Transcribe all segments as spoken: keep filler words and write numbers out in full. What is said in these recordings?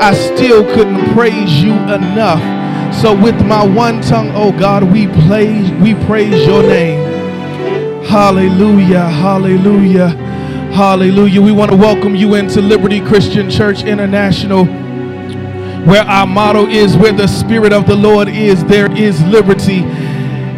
I still couldn't praise you enough. So with my one tongue, oh God, we praise, we praise your name. Hallelujah, hallelujah, hallelujah. We want to welcome you into Liberty Christian Church International, where our motto is, where the Spirit of the Lord is, there is liberty.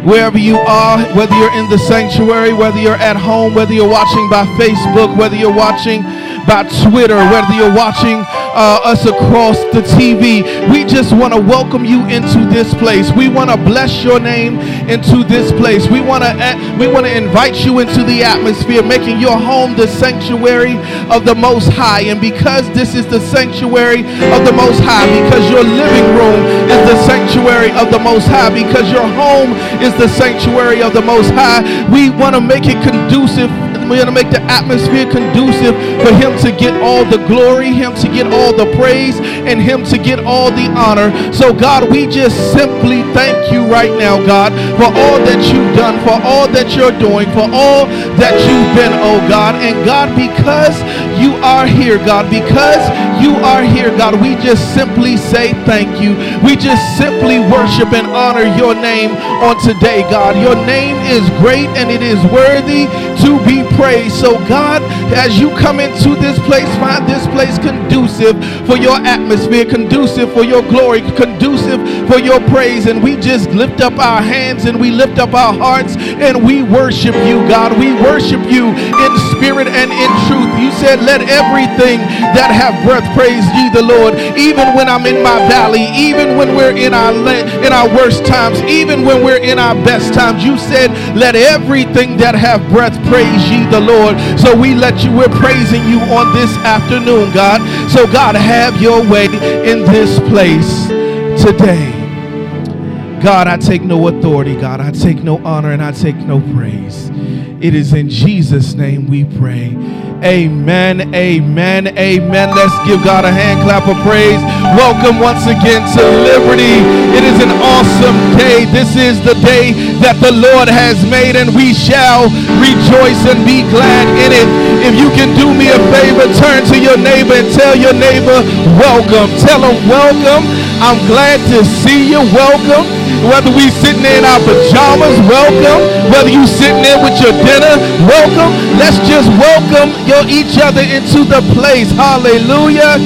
Wherever you are, whether you're in the sanctuary, whether you're at home, whether you're watching by Facebook, whether you're watching by Twitter, whether you're watching uh, us across the T V, we just want to welcome you into this place. We want to bless your name into this place. We want to we want to invite you into the atmosphere, making your home the sanctuary of the Most High. And because this is the sanctuary of the Most High, because your living room is the sanctuary of the Most High, because your home is the sanctuary of the Most High, we want to make it conducive. We're going to make the atmosphere conducive for him to get all the glory, him to get all the praise, and him to get all the honor. So God, we just simply thank you right now, God, for all that you've done, for all that you're doing, for all that you've been, oh God. And God, because you are here, God, because you are here, God, we just simply say thank you. We just simply worship and honor your name on today, God. Your name is great and it is worthy to be praised. So God, as you come into this place, find this place conducive for your atmosphere, conducive for your glory, conducive for your praise. And we just lift up our hands and we lift up our hearts and we worship you, God. We worship you in spirit and in truth. You said, let everything that have breath praise ye the Lord. Even when I'm in my valley, even when we're in our in our worst times, even when we're in our best times, you said, let everything that have breath praise ye the Lord. So we let you, we're praising you on this afternoon, God. So God, have your way in this place today. God, I take no authority, God. I take no honor and I take no praise. It is in Jesus' name we pray. Amen, amen, amen. Let's give God a hand clap of praise. Welcome once again to Liberty. It is an awesome day. This is the day that the Lord has made, and we shall rejoice and be glad in it. If you can do me a favor, turn to your neighbor and tell your neighbor, welcome. Tell them, welcome. I'm glad to see you. Welcome. Whether we sitting there in our pajamas, welcome. Whether you sitting there with your dinner, welcome. Let's just welcome your, each other into the place. Hallelujah.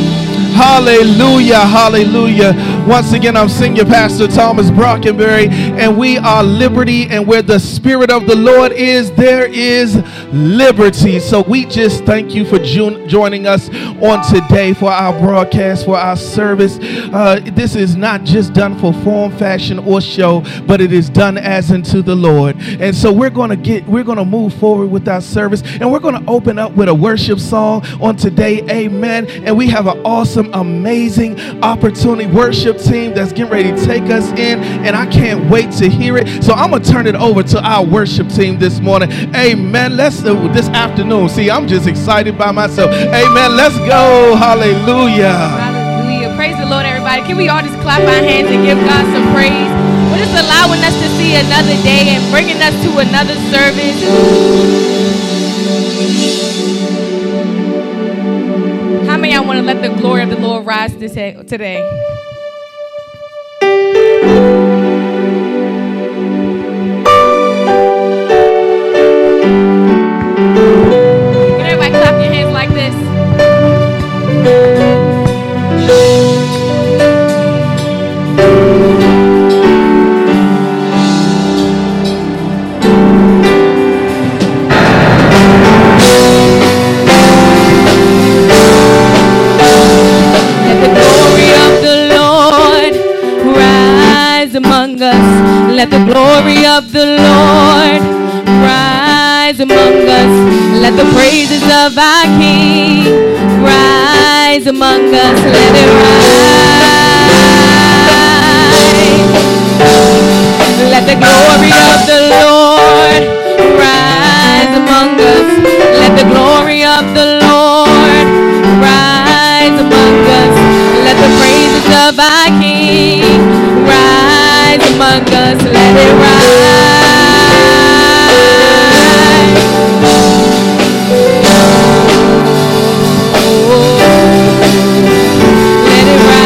Hallelujah. Hallelujah. Once again, I'm Senior Pastor Thomas Brockenberry, and we are Liberty, and where the Spirit of the Lord is, there is liberty. So we just thank you for joining us on today for our broadcast, for our service. Uh, this is not just done for form, fashion, or show, but it is done as unto the Lord. And so we're going to get, we're going to move forward with our service, and we're going to open up with a worship song on today. Amen. And we have an awesome, amazing opportunity worship team that's getting ready to take us in, and I can't wait to hear it. So I'm gonna turn it over to our worship team this morning. Amen. Let's uh, this afternoon. See, I'm just excited by myself. Amen. Let's go. Hallelujah. Hallelujah. Praise the Lord, everybody. Can we all just clap our hands and give God some praise? We're just allowing us to see another day and bringing us to another service. How many of y'all want to let the glory of the Lord rise this today? Can everybody clap your hands like this? Among us, let the glory of the Lord rise among us. Let the praises of our King rise among us. Let it rise. Let the glory of the Lord rise among us. Let the glory of the Lord rise among us. Let the praises of our King rise among us, let it rise. Oh, let it rise.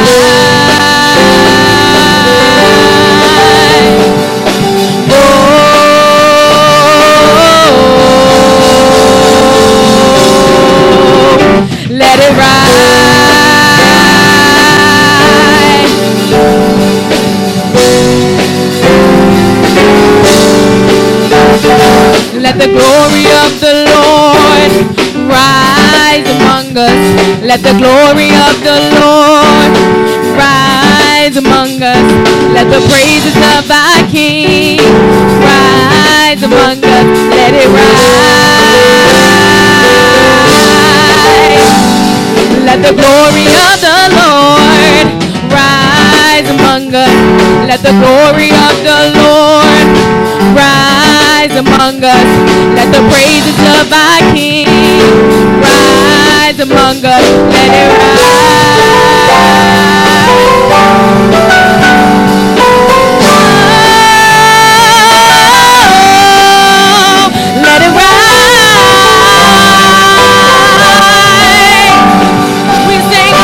Let the glory of the Lord rise among us. Let the praises of our King rise among us. Let it rise. Let the glory of the Lord rise among us. Let the glory of the Lord rise among us. Let the praises of our King rise among us. Let it rise. Let it rise. We sing. Oh,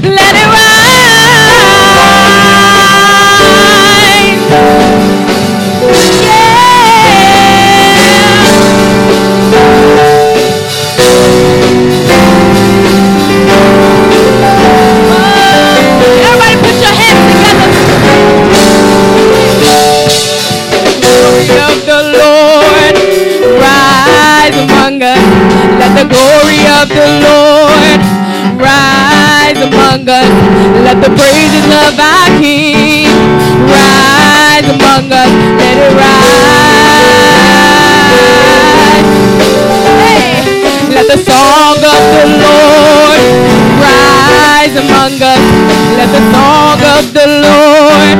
let it rise. Let the glory of the Lord rise among us. Let the praises of our King rise among us. Let it rise. Hey. Let the song of the Lord rise among us. Let the song of the Lord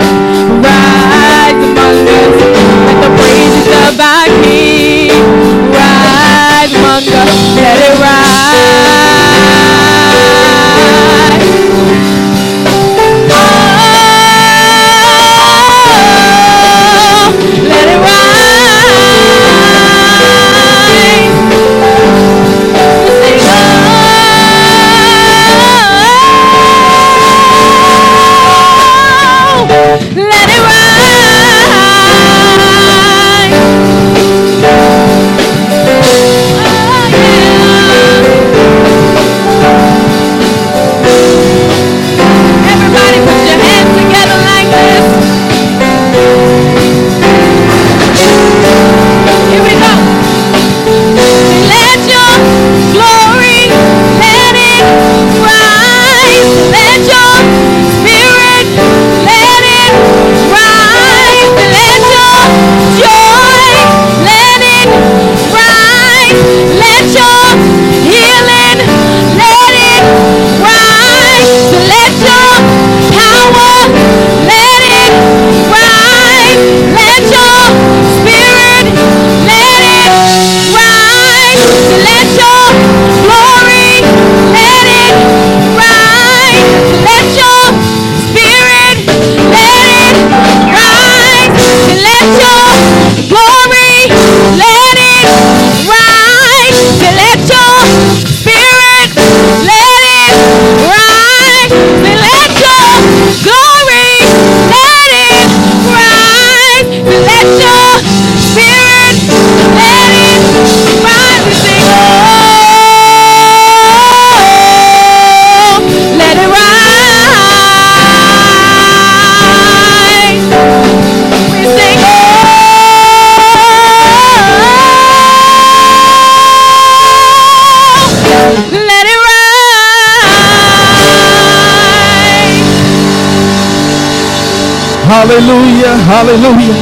rise among us. Let the praises of our King rise among us, let it rise. Oh, let it rise. Sing, oh, let it rise. Hallelujah, hallelujah.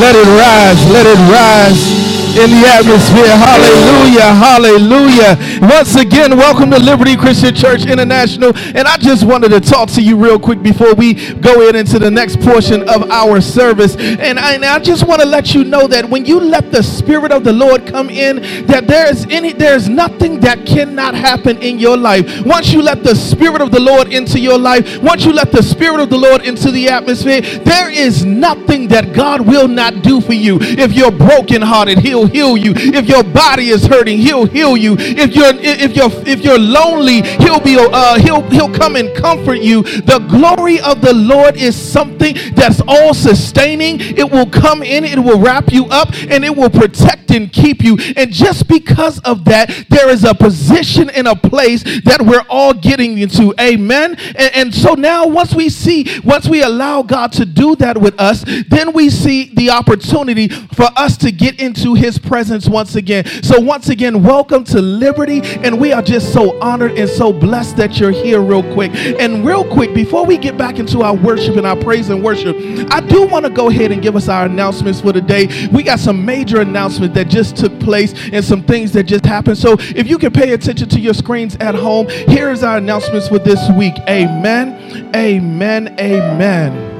Let it rise, let it rise in the atmosphere. Hallelujah, hallelujah. Once again, welcome to Liberty Christian Church International. And I just wanted to talk to you real quick before we go in into the next portion of our service. And I, and I just want to let you know that when you let the Spirit of the Lord come in, that there is any, there is nothing that cannot happen in your life. Once you let the Spirit of the Lord into your life, once you let the Spirit of the Lord into the atmosphere, there is nothing that God will not do for you. If you're brokenhearted, He'll He'll heal you. If your body is hurting, He'll heal you. If you're if you're if you're lonely, He'll be uh, He'll He'll come and comfort you. The glory of the Lord is something that's all sustaining. It will come in, it will wrap you up, and it will protect and keep you. And just because of that, there is a position and a place that we're all getting into. Amen. And, and so now, once we see, once we allow God to do that with us, then we see the opportunity for us to get into His presence once again. So once again, welcome to Liberty, and we are just so honored and so blessed that you're here. Real quick, and real quick, before we get back into our worship and our praise and worship, I do want to go ahead and give us our announcements for the day. We got some major announcements that just took place and some things that just happened. So if you can pay attention to your screens at home, here is our announcements for this week. Amen, amen, amen.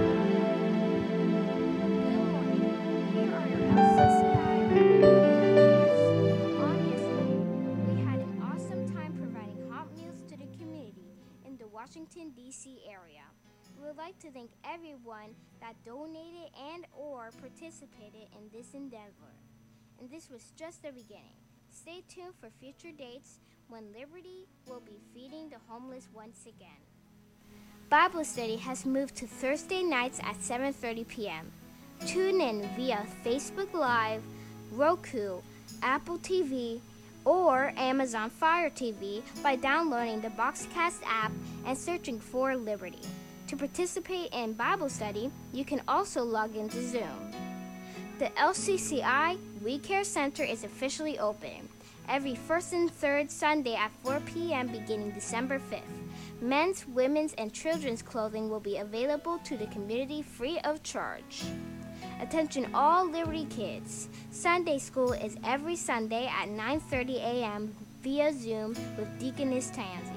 To thank everyone that donated and or participated in this endeavor. And this was just the beginning. Stay tuned for future dates when Liberty will be feeding the homeless once again. Bible study has moved to Thursday nights at seven thirty p.m. Tune in via Facebook Live, Roku, Apple T V, or Amazon Fire T V by downloading the BoxCast app and searching for Liberty. To participate in Bible study, you can also log into Zoom. The L C C I We Care Center is officially open every first and third Sunday at four p.m. beginning December fifth. Men's, women's, and children's clothing will be available to the community free of charge. Attention all Liberty kids. Sunday school is every Sunday at nine thirty a.m. via Zoom with Deaconess Tansy.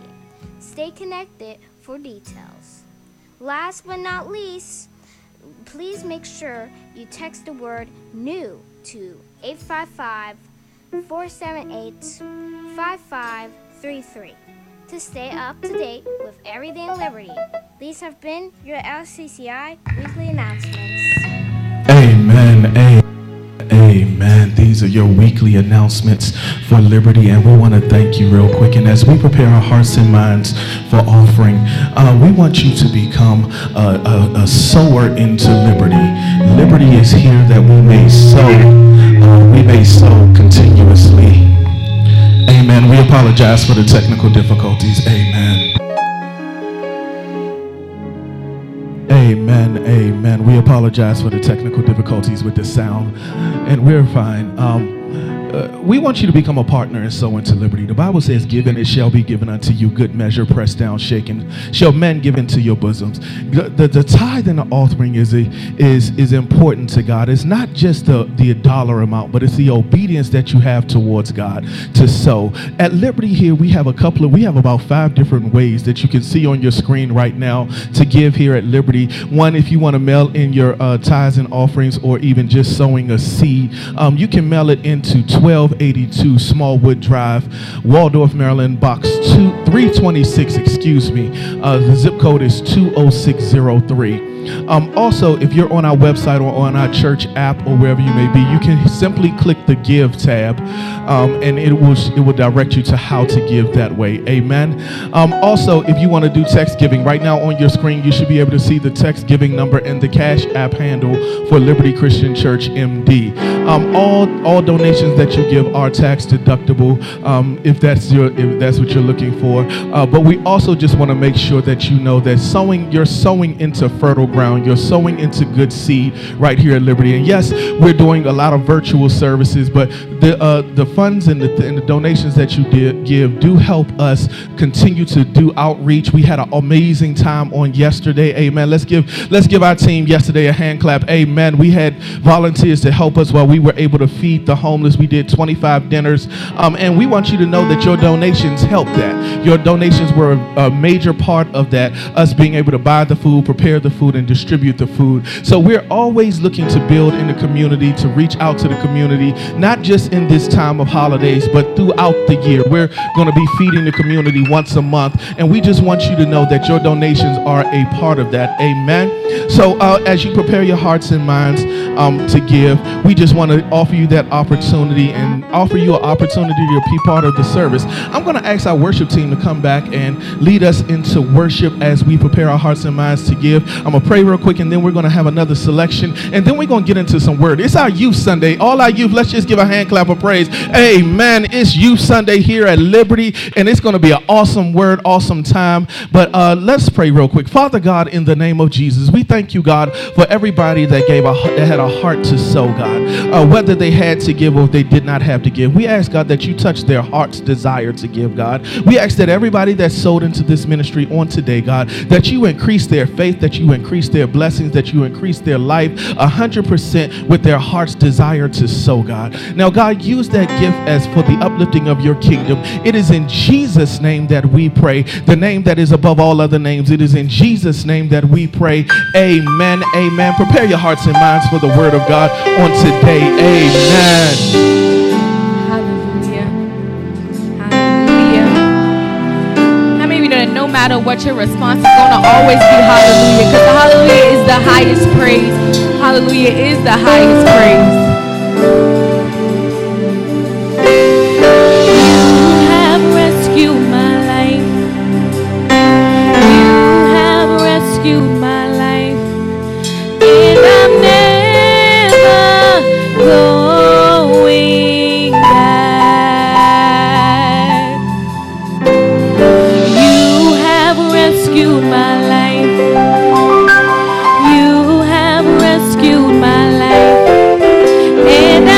Stay connected for details. Last but not least, please make sure you text the word NEW to eight five five, four seven eight, five five three three to stay up to date with everything Liberty. These have been your L C C I weekly announcements. Amen. Amen. These are your weekly announcements for Liberty, and we want to thank you real quick. And as we prepare our hearts and minds for offering, uh, we want you to become a, a, a sower into Liberty. Liberty is here that we may sow. Uh, we may sow continuously. Amen. We apologize for the technical difficulties. Amen. Amen, amen. We apologize for the technical difficulties with the sound, and we're fine. Um, uh, we want you to become a partner and sow into Liberty. The Bible says, "Give and it shall be given unto you, good measure, pressed down, shaken, shall men give into your bosoms." The, the, the tithe and the offering is a, is is important to God. It's not just the, the dollar amount, but it's the obedience that you have towards God to sow. At Liberty here, we have a couple of, we have about five different ways that you can see on your screen right now to give here at Liberty. One, if you want to mail in your uh, tithes and offerings, or even just sowing a seed, um, you can mail it into twelve eighty-two Smallwood Drive, Waldorf, Maryland, box two, three twenty-six, excuse me. Uh, the zip code is two oh six oh three. Um, also, if you're on our website or on our church app or wherever you may be, you can simply click the Give tab, um, and it will it will direct you to how to give that way. Amen. Um, also, if you want to do text giving, right now on your screen, you should be able to see the text giving number and the Cash App handle for Liberty Christian Church M D. Um, all all donations that you give are tax deductible, um, if that's your if that's what you're looking for. Uh, but we also just want to make sure that you know that sowing you're sowing into fertile ground. You're sowing into good seed right here at Liberty. And yes, we're doing a lot of virtual services, but the uh, the funds and the, and the donations that you did give do help us continue to do outreach. We had an amazing time on yesterday. Amen. Let's give let's give our team yesterday a hand clap. Amen. We had volunteers to help us while we were able to feed the homeless. We did twenty-five dinners, um, and we want you to know that your donations helped that. Your donations were a, a major part of that, us being able to buy the food, prepare the food, and and distribute the food. So we're always looking to build in the community, to reach out to the community, not just in this time of holidays, but throughout the year. We're going to be feeding the community once a month, and we just want you to know that your donations are a part of that. Amen. So uh, as you prepare your hearts and minds um, to give, we just want to offer you that opportunity and offer you an opportunity to be part of the service. I'm going to ask our worship team to come back and lead us into worship as we prepare our hearts and minds to give. I'm going to pray real quick, and then we're going to have another selection, and then we're going to get into some word. It's our Youth Sunday. All our youth, let's just give a hand clap of praise. Amen. It's Youth Sunday here at Liberty, and it's going to be an awesome word, awesome time. But uh, let's pray real quick. Father God, in the name of Jesus, we thank you, God, for everybody that gave a, that had a heart to sow, God, uh, whether they had to give or they did not have to give. We ask, God, that you touch their heart's desire to give, God. We ask that everybody that sowed into this ministry on today, God, that you increase their faith, that you increase their blessings, that you increase their life one hundred percent with their heart's desire to sow, God. Now, God, use that gift as for the uplifting of your kingdom. It is in Jesus' name that we pray, the name that is above all other names. It is in Jesus' name that we pray. Amen. Amen. Prepare your hearts and minds for the word of God on today. Amen. No matter what your response is, going to always be hallelujah, because the hallelujah is the highest praise. Hallelujah is the highest praise. You have rescued my life. You have rescued my life. And I'm never going. You have rescued my life, and I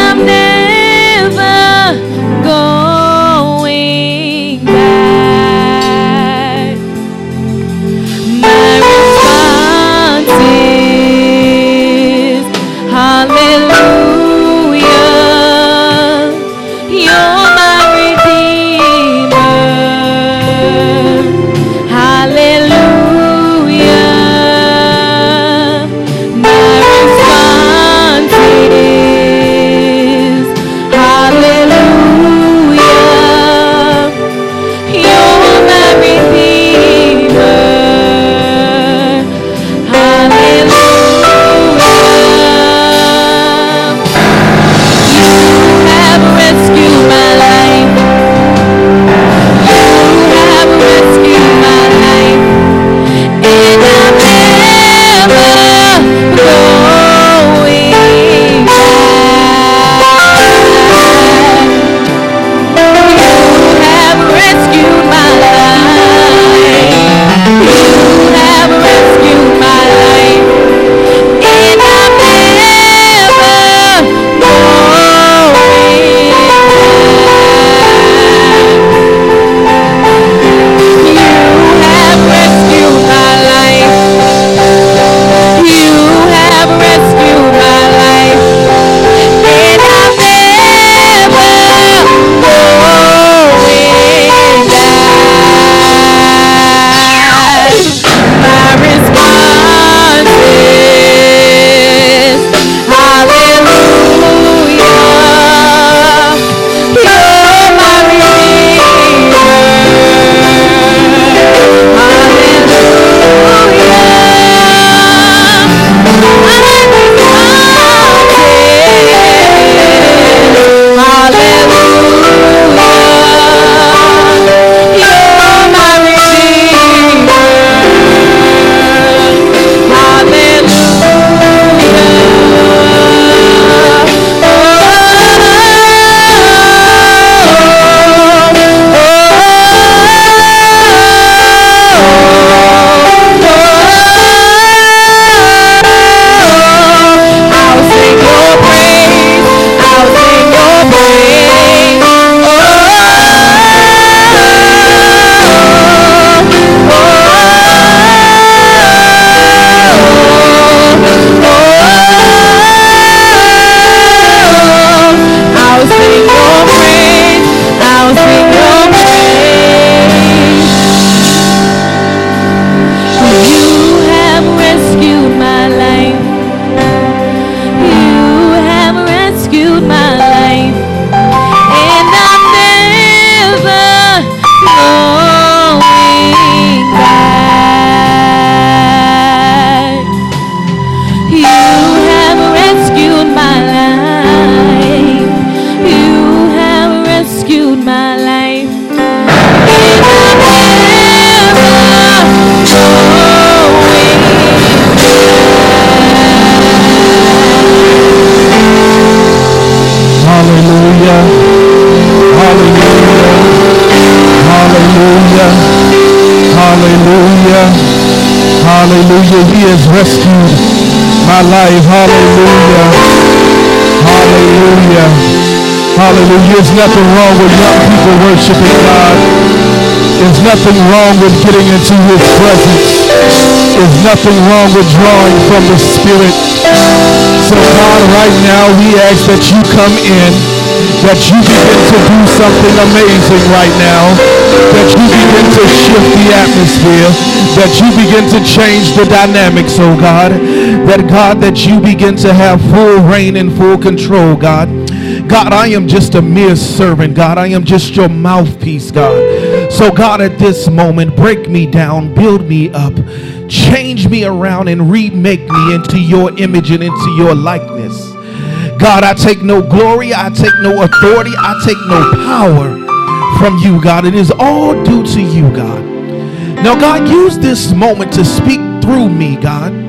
Hallelujah. Hallelujah. Hallelujah. He has rescued my life. Hallelujah. Hallelujah. Hallelujah. There's nothing wrong with young people worshiping God. There's nothing wrong with getting into His presence. There's nothing wrong with drawing from the Spirit. So God, right now, we ask that you come in, that you begin to do something amazing right now, that you begin to shift the atmosphere, that you begin to change the dynamics, oh God, that God, that you begin to have full reign and full control, God. God, I am just a mere servant, God. I am just your mouthpiece, God. So God, at this moment, break me down, build me up, change me around, and remake me into your image and into your likeness. God, I take no glory, I take no authority, I take no power from you, God. It is all due to you, God. Now, God, use this moment to speak through me, God,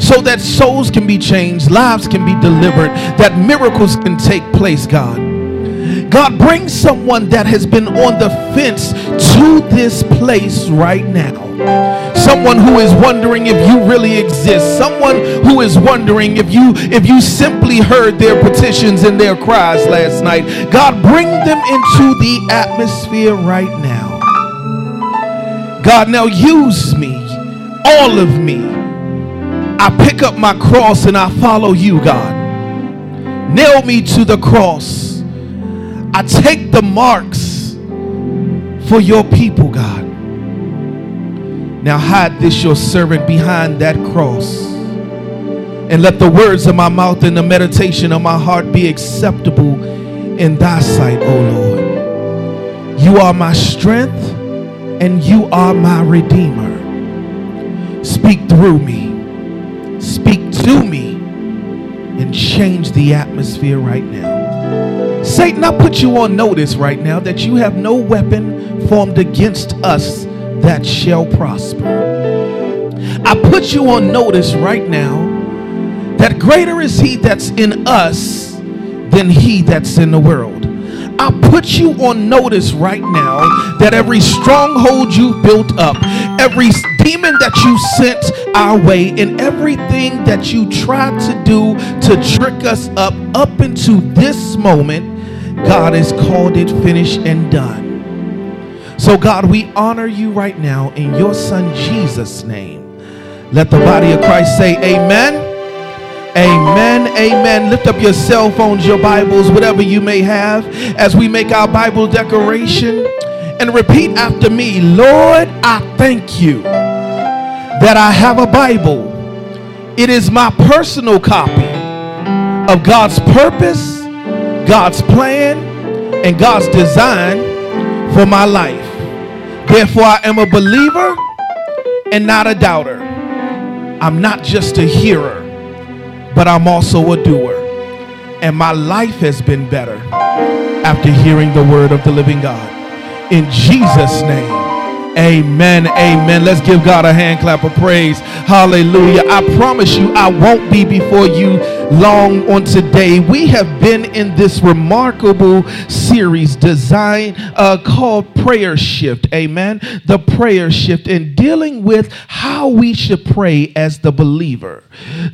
so that souls can be changed, lives can be delivered, that miracles can take place, God. God, bring someone that has been on the fence to this place right now. Someone who is wondering if you really exist. Someone who is wondering if you if you simply heard their petitions and their cries last night. God, bring them into the atmosphere right now. God, now use me, all of me. I pick up my cross and I follow you, God. Nail me to the cross. I take the marks for your people, God. Now hide this your servant behind that cross, and let the words of my mouth and the meditation of my heart be acceptable in thy sight, O Lord. You are my strength and you are my redeemer. Speak through me, speak to me, and change the atmosphere right now. Satan, I put you on notice right now that you have no weapon formed against us that shall prosper. I put you on notice right now that greater is he that's in us than he that's in the world. I put you on notice right now that every stronghold you built up, every demon that you sent our way, and everything that you tried to do to trick us up, up into this moment, God has called it finished and done. So God, we honor you right now in your son Jesus' name. Let the body of Christ say amen, amen, amen. Lift up your cell phones, your Bibles, whatever you may have, as we make our Bible declaration, and repeat after me. Lord, I thank you that I have a Bible. It is my personal copy of God's purpose, God's plan, and God's design for my life. Therefore, I am a believer and not a doubter. I'm not just a hearer, but I'm also a doer. And my life has been better after hearing the word of the living God. In Jesus' name, amen, amen. Let's give God a hand clap of praise. Hallelujah. I promise you, I won't be before you long on today. We have been in this remarkable series designed uh, called Prayer Shift. Amen. The Prayer Shift, in dealing with how we should pray as the believer.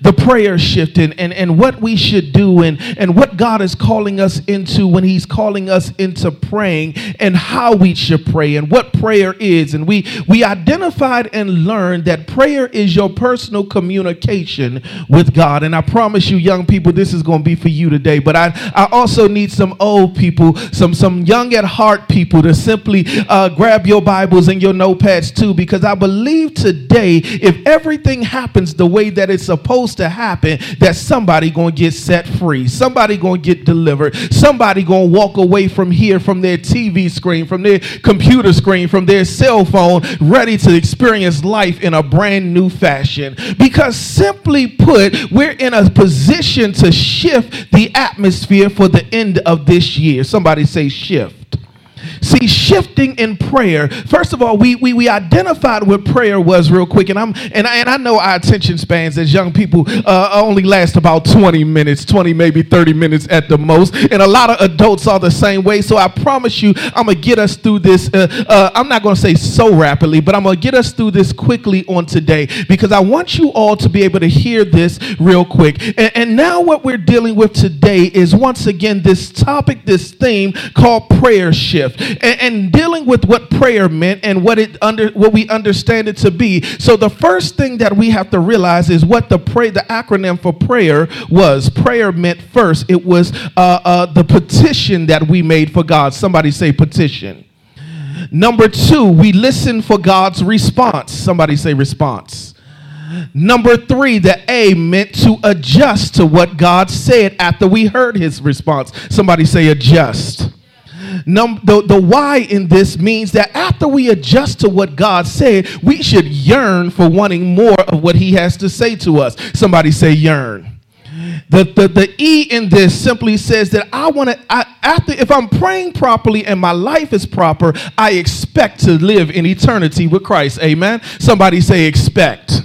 The prayer shift, and, and, and what we should do, and, and what God is calling us into when He's calling us into praying, and how we should pray, and what prayer is. And we, we identified and learned that prayer is your personal communication with God. And I promise you, young people, this is going to be for you today. But I, I also need some old people, some, some young at heart people, to simply uh, grab your Bibles and your notepads too, because I believe today, if everything happens the way that it's supposed to happen, that somebody going to get set free, somebody going to get delivered, somebody going to walk away from here, from their T V screen, from their computer screen, from their cell phone, ready to experience life in a brand new fashion. Because simply put, we're in a position to shift the atmosphere for the end of this year. Somebody say shift. see shifting in prayer. First of all, we we we identified what prayer was real quick, and I'm and I, and I know our attention spans as young people uh, only last about twenty minutes, twenty maybe thirty minutes at the most, and a lot of adults are the same way. So I promise you, I'm gonna get us through this. Uh, uh, I'm not gonna say so rapidly, but I'm gonna get us through this quickly on today because I want you all to be able to hear this real quick. And, and now what we're dealing with today is once again this topic, this theme called prayer shift, and, and dealing with what prayer meant and what it under what we understand it to be. So the first thing that we have to realize is what the pray the acronym for prayer was. Prayer meant first it was uh, uh, the petition that we made for God. Somebody say petition. Number two, we listen for God's response. Somebody say response. Number three, the A meant to adjust to what God said after we heard his response. Somebody say adjust. Num- the, the why in this means that after we adjust to what God said, we should yearn for wanting more of what he has to say to us. Somebody say yearn. The, the, the E in this simply says that I want to, after if I'm praying properly and my life is proper, I expect to live in eternity with Christ. Amen. Somebody say expect.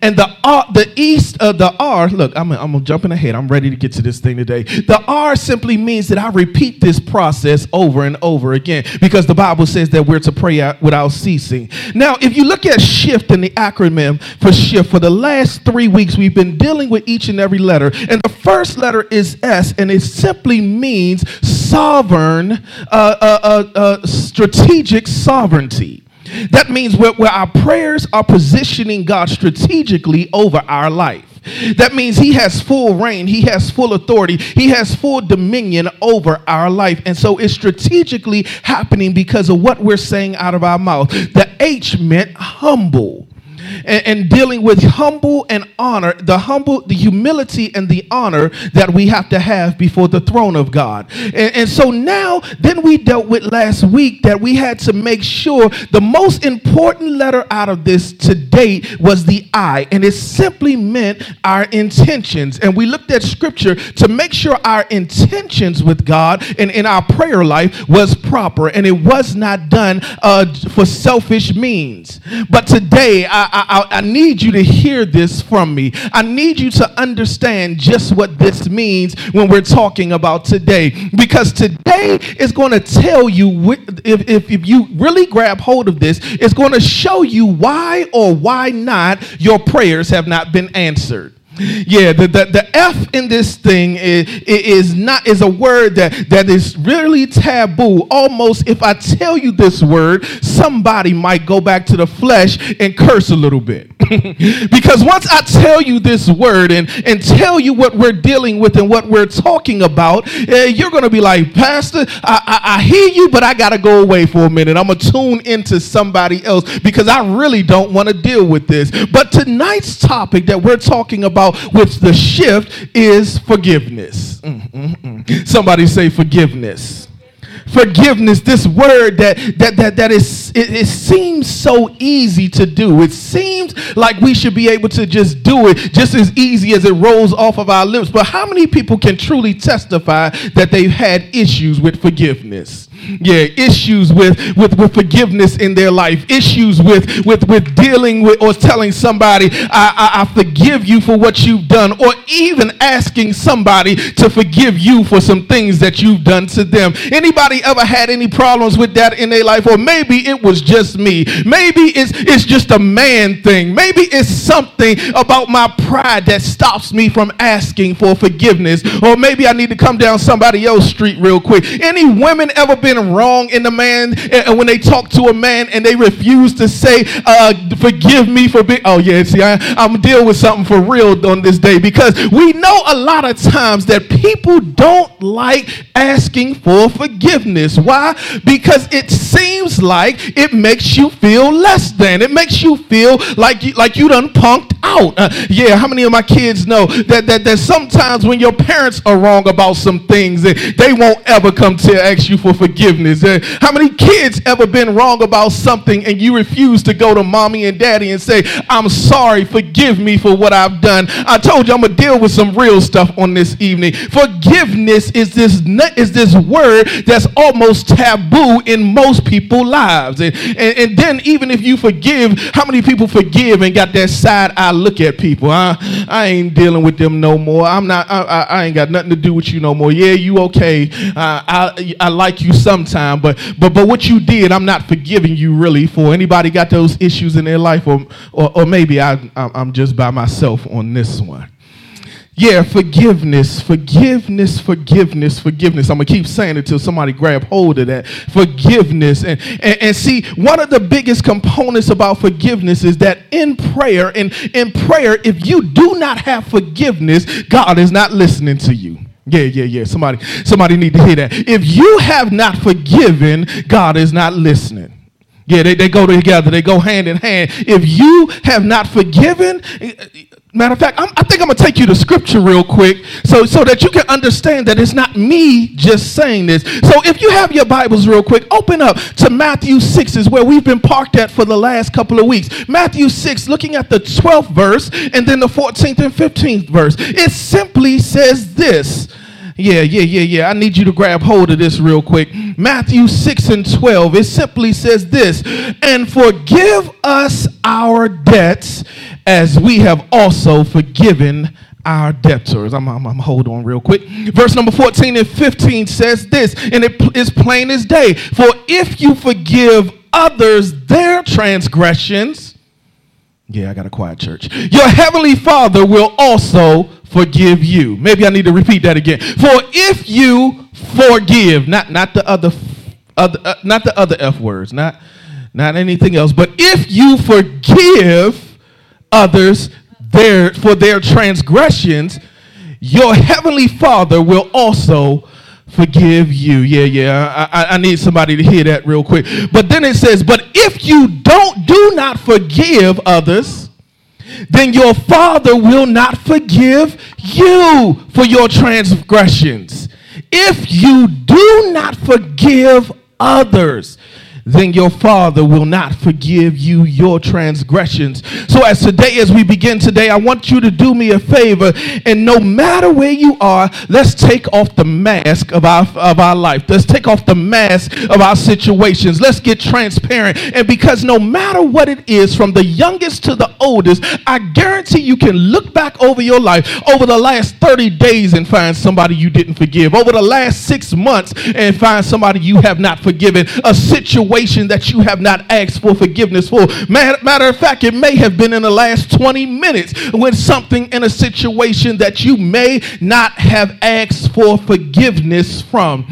And the R, the east of the R, look, I'm, I'm jumping ahead. I'm ready to get to this thing today. The R simply means that I repeat this process over and over again because the Bible says that we're to pray out without ceasing. Now, if you look at shift in the acronym for shift, for the last three weeks, we've been dealing with each and every letter. And the first letter is S, and it simply means sovereign, uh, uh, uh, uh, strategic sovereignty. That means where, where our prayers are positioning God strategically over our life. That means he has full reign. He has full authority. He has full dominion over our life. And so it's strategically happening because of what we're saying out of our mouth. The H meant humble. And, and dealing with humble and honor, the humble, the humility and the honor that we have to have before the throne of God. And, and so now, then we dealt with last week that we had to make sure the most important letter out of this to date was the I, and it simply meant our intentions. And we looked at scripture to make sure our intentions with God and in our prayer life was proper, and it was not done uh, for selfish means. But today, I I, I, I need you to hear this from me. I need you to understand just what this means when we're talking about today, because today is going to tell you if, if, if you really grab hold of this, it's going to show you why or why not your prayers have not been answered. Yeah, the, the, the F in this thing is, is not is a word that, that is really taboo. Almost, if I tell you this word, somebody might go back to the flesh and curse a little bit. Because once I tell you this word and, and tell you what we're dealing with and what we're talking about, uh, you're going to be like, Pastor, I, I, I hear you, but I got to go away for a minute. I'm going to tune into somebody else because I really don't want to deal with this. But tonight's topic that we're talking about, which the shift is forgiveness. Mm, mm, mm. Somebody say forgiveness. Forgiveness, this word that that that that is it, it seems so easy to do. It seems like we should be able to just do it just as easy as it rolls off of our lips. But how many people can truly testify that they've had issues with forgiveness? Yeah, issues with, with, with forgiveness in their life, issues with, with, with dealing with or telling somebody, I, I, I forgive you for what you've done, or even asking somebody to forgive you for some things that you've done to them. Anybody ever had any problems with that in their life? Or maybe it was just me. Maybe it's, it's just a man thing. Maybe it's something about my pride that stops me from asking for forgiveness. Or maybe I need to come down somebody else's street real quick. Any women ever been wrong in the man, and when they talk to a man and they refuse to say, uh, forgive me for being, oh yeah, see, I, I'm dealing with something for real on this day, because we know a lot of times that people don't like asking for forgiveness. Why? Because it seems like it makes you feel less than. It makes you feel like you, like you done punked out. Uh, yeah, how many of my kids know that, that, that sometimes when your parents are wrong about some things, they won't ever come to ask you for forgiveness. forgiveness. How many kids ever been wrong about something and you refuse to go to mommy and daddy and say, I'm sorry, forgive me for what I've done? I told you I'm going to deal with some real stuff on this evening. Forgiveness is this is this word that's almost taboo in most people's lives. And, and, and then even if you forgive, how many people forgive and got that side eye look at people? I, I ain't dealing with them no more. I'm not. I, I, I ain't got nothing to do with you no more. Yeah, you okay. Uh, I I like you sometime, but but but what you did, I'm not forgiving you really for. Anybody got those issues in their life, or or, or maybe I I'm just by myself on this one. Yeah, forgiveness, forgiveness, forgiveness, forgiveness. I'm going to keep saying it till somebody grab hold of that. Forgiveness. And, and, and see, one of the biggest components about forgiveness is that in prayer, and in prayer, if you do not have forgiveness, God is not listening to you. Yeah, yeah, yeah. Somebody, somebody need to hear that. If you have not forgiven, God is not listening. Yeah, they, they go together. They go hand in hand. If you have not forgiven... Matter of fact, I'm, I think I'm going to take you to scripture real quick so, so that you can understand that it's not me just saying this. So if you have your Bibles real quick, open up to Matthew six is where we've been parked at for the last couple of weeks. Matthew six, looking at the twelfth verse and then the fourteenth and fifteenth verse. It simply says this. Yeah, yeah, yeah, yeah. I need you to grab hold of this real quick. Matthew six and twelve, it simply says this, and forgive us our debts as we have also forgiven our debtors. I'm, I'm, I'm hold on real quick. Verse number fourteen and fifteen says this, and it is plain as day. For if you forgive others their transgressions, yeah, I got a quiet church, your heavenly Father will also forgive you. Maybe I need to repeat that again. For if you forgive, not not the other, other uh, not the other F words, not not anything else, but if you forgive others their for their transgressions, your heavenly Father will also forgive you. Yeah, yeah. I, I need somebody to hear that real quick. But then it says, but if you don't do not forgive others, then your Father will not forgive you for your transgressions. If you do not forgive others, then your Father will not forgive you your transgressions. So as today, as we begin today, I want you to do me a favor, and no matter where you are, let's take off the mask of our of our life. Let's take off the mask of our situations. Let's get transparent. And because no matter what it is, from the youngest to the oldest, I guarantee you can look back over your life over the last thirty days and find somebody you didn't forgive, over the last six months and find somebody you have not forgiven, a situation that you have not asked for forgiveness for. Matter of fact, it may have been in the last twenty minutes when something in a situation that you may not have asked for forgiveness from.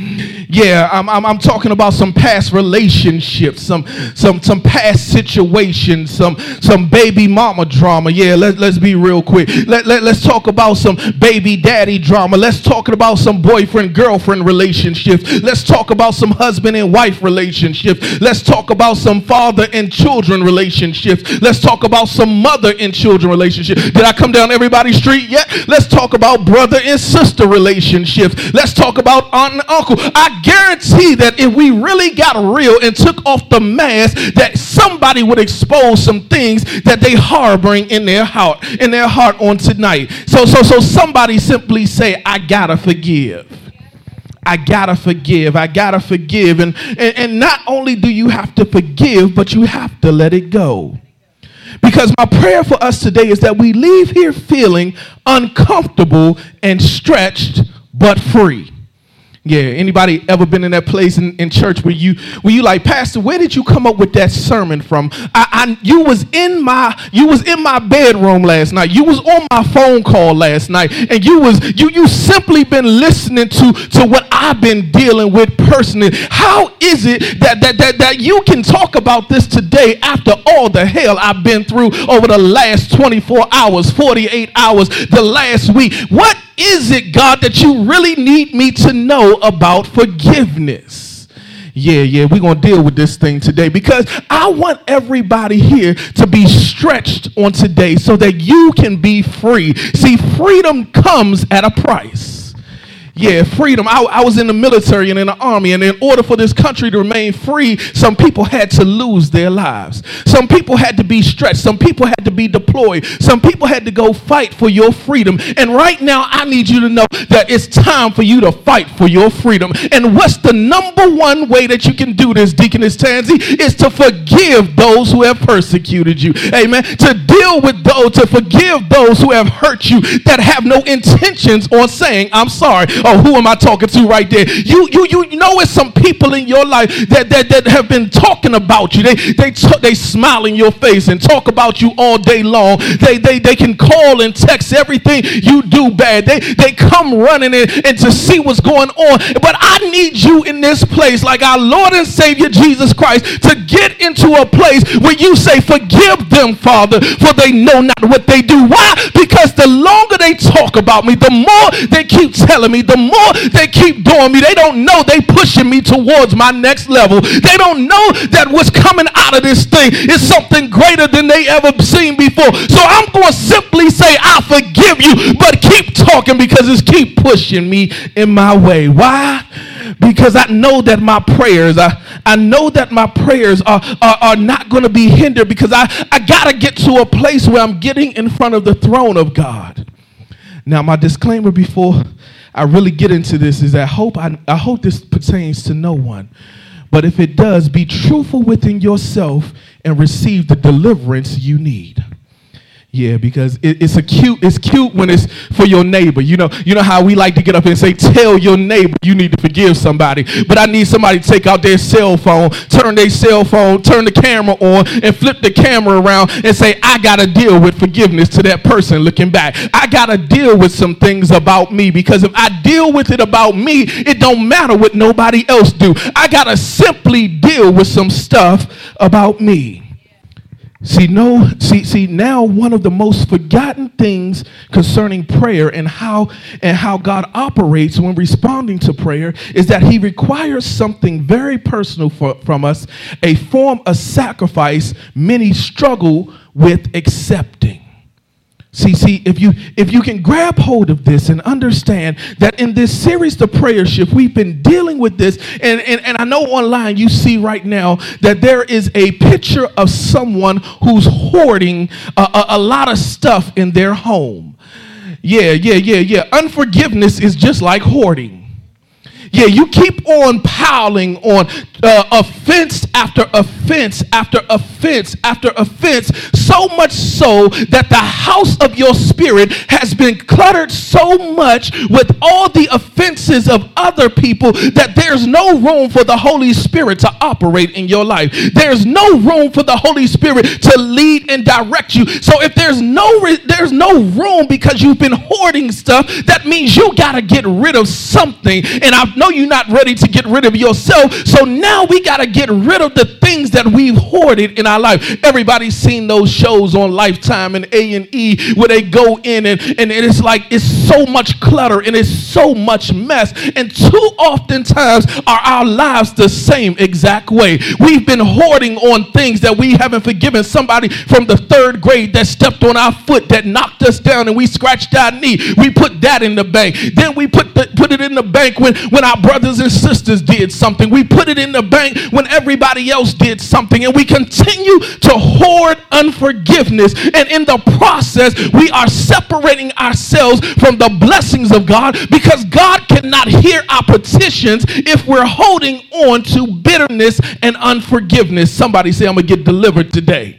Yeah, I'm, I'm, I'm talking about some past relationships, some some some past situations, some some baby mama drama. Yeah, let, let's be real quick. Let, let, let's talk about some baby daddy drama. Let's talk about some boyfriend-girlfriend relationships. Let's talk about some husband and wife relationships. Let's talk about some father and children relationships. Let's talk about some mother and children relationships. Did I come down everybody's street yet? Let's talk about brother and sister relationships. Let's talk about aunt and uncle. I guarantee that if we really got real and took off the mask, that somebody would expose some things that they harboring in their heart, in their heart on tonight. So, so, so somebody simply say, I gotta forgive. I gotta forgive. I gotta forgive. And, and and not only do you have to forgive, but you have to let it go. Because my prayer for us today is that we leave here feeling uncomfortable and stretched but free. Yeah, anybody ever been in that place in, in church where you where you like, Pastor, where did you come up with that sermon from? I, I you was in my you was in my bedroom last night. You was on my phone call last night, and you was you you simply been listening to, to what I've been dealing with personally. How is it that that, that that you can talk about this today after all the hell I've been through over the last twenty-four hours, forty-eight hours, the last week? What is it, God, that you really need me to know about forgiveness? Yeah, yeah, we're going to deal with this thing today because I want everybody here to be stretched on today so that you can be free. See, freedom comes at a price. Yeah, freedom. I, I was in the military and in the army, and in order for this country to remain free, some people had to lose their lives. Some people had to be stretched. Some people had to be deployed. Some people had to go fight for your freedom. And right now, I need you to know that it's time for you to fight for your freedom. And what's the number one way that you can do this, Deaconess Tansy, is to forgive those who have persecuted you. Amen. To deal with those, to forgive those who have hurt you, that have no intentions on saying, I'm sorry. Oh, who am I talking to right there? You you you know it's some people in your life that that, that have been talking about you. They they t- they smile in your face and talk about you all day long. They they they can call and text everything you do bad. They they come running in and to see what's going on. But I need you in this place, like our Lord and Savior Jesus Christ, to get into a place where you say, forgive them, Father, for they know not what they do. Why? Because the longer they talk about me, the more they keep telling me, the more they keep doing me. They don't know they pushing me towards my next level. They don't know that what's coming out of this thing is something greater than they ever seen before. So I'm going to simply say, I forgive you, but keep talking, because it's keep pushing me in my way. Why? Because I know that my prayers, I, I know that my prayers are, are, are not going to be hindered, because I, I got to get to a place where I'm getting in front of the throne of God. Now, my disclaimer before I really get into this is that hope, I, I hope this pertains to no one. But if it does, be truthful within yourself and receive the deliverance you need. Yeah, because it, it's a cute, it's cute when it's for your neighbor. You know, you know how we like to get up and say, tell your neighbor you need to forgive somebody. But I need somebody to take out their cell phone, turn their cell phone, turn the camera on, and flip the camera around and say, I got to deal with forgiveness to that person looking back. I got to deal with some things about me, because if I deal with it about me, it don't matter what nobody else do. I got to simply deal with some stuff about me. See, no, see, see, now one of the most forgotten things concerning prayer and how and how God operates when responding to prayer is that he requires something very personal for, from us, a form of sacrifice many struggle with accepting. See, see, if you if you can grab hold of this and understand that in this series, The Prayer Shift, we've been dealing with this. And, and, and I know online you see right now that there is a picture of someone who's hoarding a, a, a lot of stuff in their home. Yeah, yeah, yeah, yeah. Unforgiveness is just like hoarding. Yeah, you keep on piling on uh, offense after offense after offense after offense, so much so that the house of your spirit has been cluttered so much with all the offenses of other people that there's no room for the Holy Spirit to operate in your life. There's no room for the Holy Spirit to lead and direct you. So if there's no re- there's no room because you've been hoarding stuff, that means you got to get rid of something. And I've No, you're not ready to get rid of yourself. So now we got to get rid of the things that we've hoarded in our life. Everybody's seen those shows on Lifetime and A and E where they go in and, and it's like it's so much clutter and it's so much mess. And too oftentimes are our lives the same exact way. We've been hoarding on things that we haven't forgiven somebody from the third grade that stepped on our foot, that knocked us down, and we scratched our knee. We put that in the bank. Then we put the, put it in the bank when When our brothers and sisters did something. We put it in the bank when everybody else did something. And we continue to hoard unforgiveness. And in the process, we are separating ourselves from the blessings of God, because God cannot hear our petitions if we're holding on to bitterness and unforgiveness. Somebody say, I'm going to get delivered today.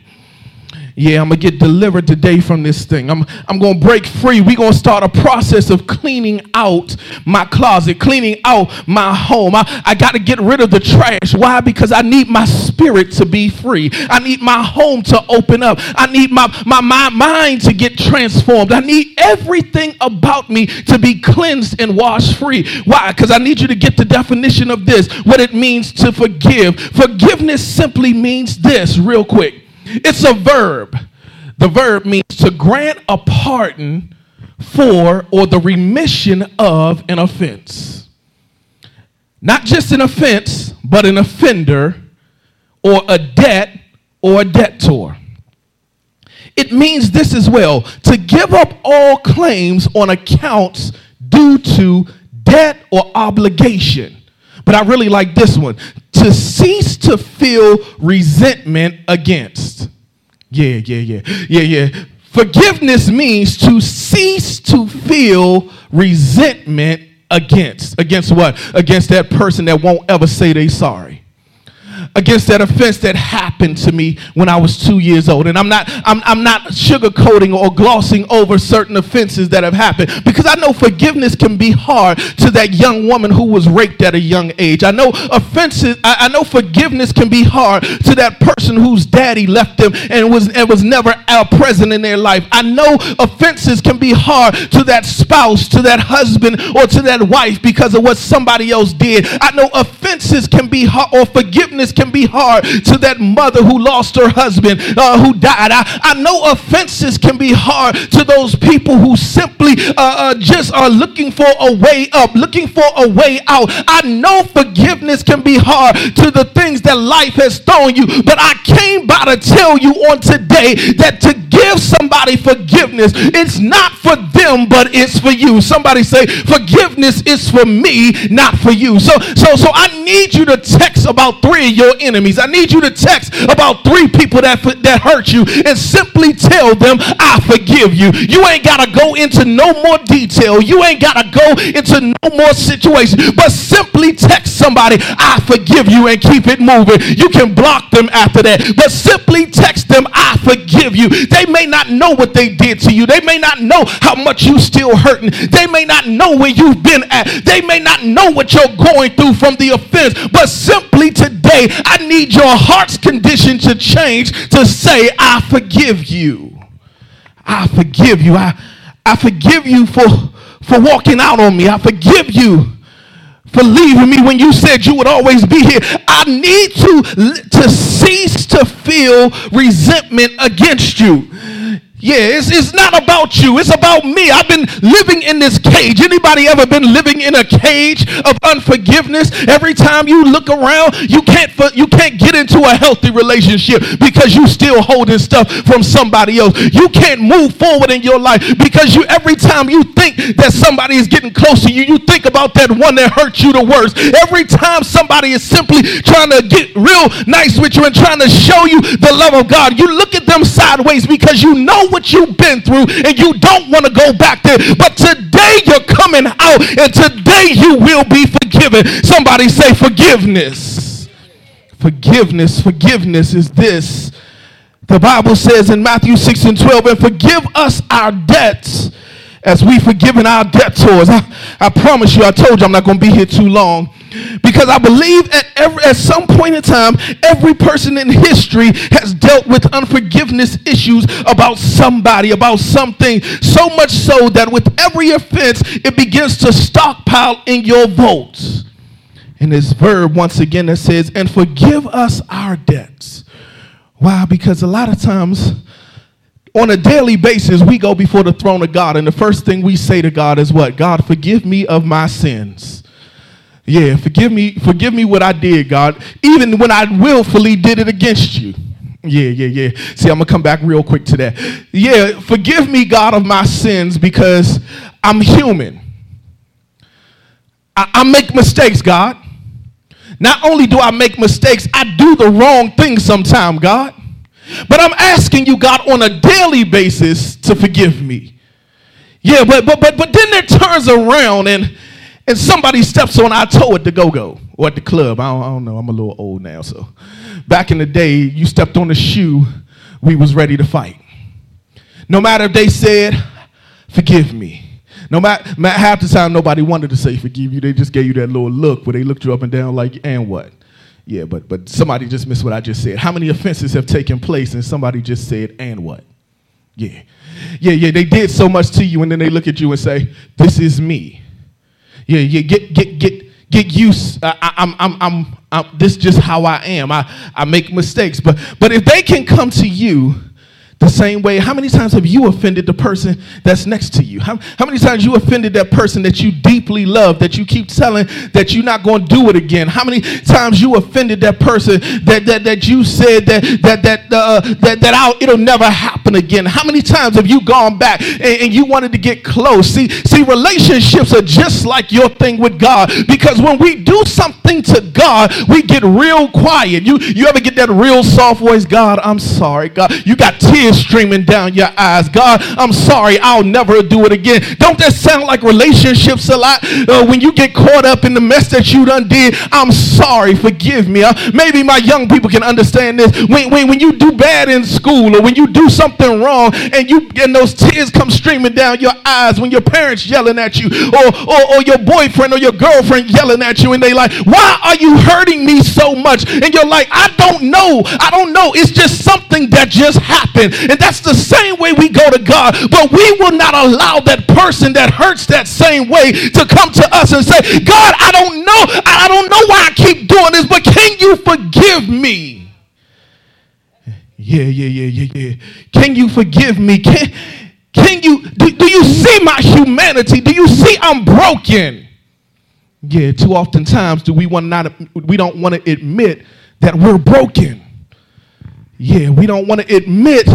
Yeah, I'm going to get delivered today from this thing. I'm I'm going to break free. We're going to start a process of cleaning out my closet, cleaning out my home. I, I got to get rid of the trash. Why? Because I need my spirit to be free. I need my home to open up. I need my, my, my mind to get transformed. I need everything about me to be cleansed and washed free. Why? Because I need you to get the definition of this, what it means to forgive. Forgiveness simply means this, real quick. It's a verb. The verb means to grant a pardon for or the remission of an offense. Not just an offense, but an offender or a debt or a debtor. It means this as well, to give up all claims on accounts due to debt or obligation. But I really like this one. To cease to feel resentment against. Yeah, yeah, yeah. Yeah, yeah. Forgiveness means to cease to feel resentment against. Against what? Against that person that won't ever say they sorry. Against that offense that happened to me when I was two years old. And I'm not I'm, I'm not sugarcoating or glossing over certain offenses that have happened, because I know forgiveness can be hard to that young woman who was raped at a young age. I know offenses, I, I know forgiveness can be hard to that person whose daddy left them and was, and was never present in their life. I know offenses can be hard to that spouse, to that husband, or to that wife because of what somebody else did. I know offenses can be hard, or forgiveness can be hard to that mother who lost her husband, uh, who died. I, I know offenses can be hard to those people who simply uh, uh, just are looking for a way up, looking for a way out. I know forgiveness can be hard to the things that life has thrown you, but I came by to tell you on today that to give somebody forgiveness, it's not for them, but it's for you. Somebody say, forgiveness is for me, not for you. So, so, so I need you to text about three of your enemies. I need you to text about three people that, that hurt you and simply tell them, I forgive you. You ain't got to go into no more detail. You ain't got to go into no more situation, but simply text somebody, I forgive you, and keep it moving. You can block them after that, but simply text them, I forgive you. They may not know what they did to you. They may not know how much you still hurting. They may not know where you've been at. They may not know what you're going through from the offense. But simply today, I need your heart's condition to change to say, I forgive you. I forgive you. I, I forgive you for, for walking out on me. I forgive you for leaving me when you said you would always be here. I need to, to cease to feel resentment against you. Yeah, it's, it's not about you. It's about me. I've been living in this cage. Anybody ever been living in a cage of unforgiveness? Every time you look around, you can't you can't get into a healthy relationship because you still holding stuff from somebody else. You can't move forward in your life because you every time you think that somebody is getting close to you, you think about that one that hurt you the worst. Every time somebody is simply trying to get real nice with you and trying to show you the love of God, you look at them sideways because you know what you've been through and you don't want to go back there. But today you're coming out, and today you will be forgiven. Somebody say forgiveness. Forgiveness. Forgiveness is this. The Bible says in Matthew six and twelve, and forgive us our debts as we've forgiven our debtors. I, I promise you, I told you I'm not going to be here too long, because I believe at every, at some point in time, every person in history has dealt with unforgiveness issues about somebody, about something, so much so that with every offense, it begins to stockpile in your votes. And this verb, once again, that says, and forgive us our debts. Why? Because a lot of times, on a daily basis, we go before the throne of God, and the first thing we say to God is what? God, forgive me of my sins. Yeah, forgive me, forgive me what I did, God, even when I willfully did it against you. Yeah, yeah, yeah. See, I'm going to come back real quick to that. Yeah, forgive me, God, of my sins, because I'm human. I, I make mistakes, God. Not only do I make mistakes, I do the wrong thing sometimes, God. But I'm asking you, God, on a daily basis to forgive me. Yeah, but but but but then it turns around and and somebody steps on our toe at the go-go or at the club. I don't, I don't know. I'm a little old now. So back in the day, you stepped on a shoe, we was ready to fight. No matter if they said, forgive me. No matter, half the time, nobody wanted to say forgive you. They just gave you that little look where they looked you up and down like, and what? Yeah, but but somebody just missed what I just said. How many offenses have taken place and somebody just said, and what? Yeah. Yeah, yeah, they did so much to you, and then they look at you and say, this is me. Yeah, yeah, get get get get used. I, I, I'm, I'm, I'm, I'm, this is just how I am. I, I make mistakes. But but if they can come to you the same way, how many times have you offended the person that's next to you? How, how many times you offended that person that you deeply love, that you keep telling that you're not going to do it again? How many times you offended that person that that, that you said that that that uh, that that I'll, it'll never happen happen again. How many times have you gone back and, and you wanted to get close? See, see, relationships are just like your thing with God, because when we do something to God, we get real quiet. You, you ever get that real soft voice? God, I'm sorry. God, you got tears streaming down your eyes. God, I'm sorry. I'll never do it again. Don't that sound like relationships a lot? Uh, when you get caught up in the mess that you done did, I'm sorry. Forgive me. Uh, maybe my young people can understand this. When, when, when you do bad in school, or when you do something wrong and you and those tears come streaming down your eyes, when your parents yelling at you, or, or, or your boyfriend or your girlfriend yelling at you, and they like, why are you hurting me so much? And you're like, I don't know. I don't know. It's just something that just happened. And that's the same way we go to God. But we will not allow that person that hurts that same way to come to us and say, God, I don't know. I don't know why I keep doing this, but can you forgive me? Yeah, yeah, yeah, yeah, yeah. Can you forgive me? Can, can you, do, do you see my humanity? Do you see I'm broken? Yeah, too often times do we want not, we don't want to admit that we're broken. Yeah, we don't want to admit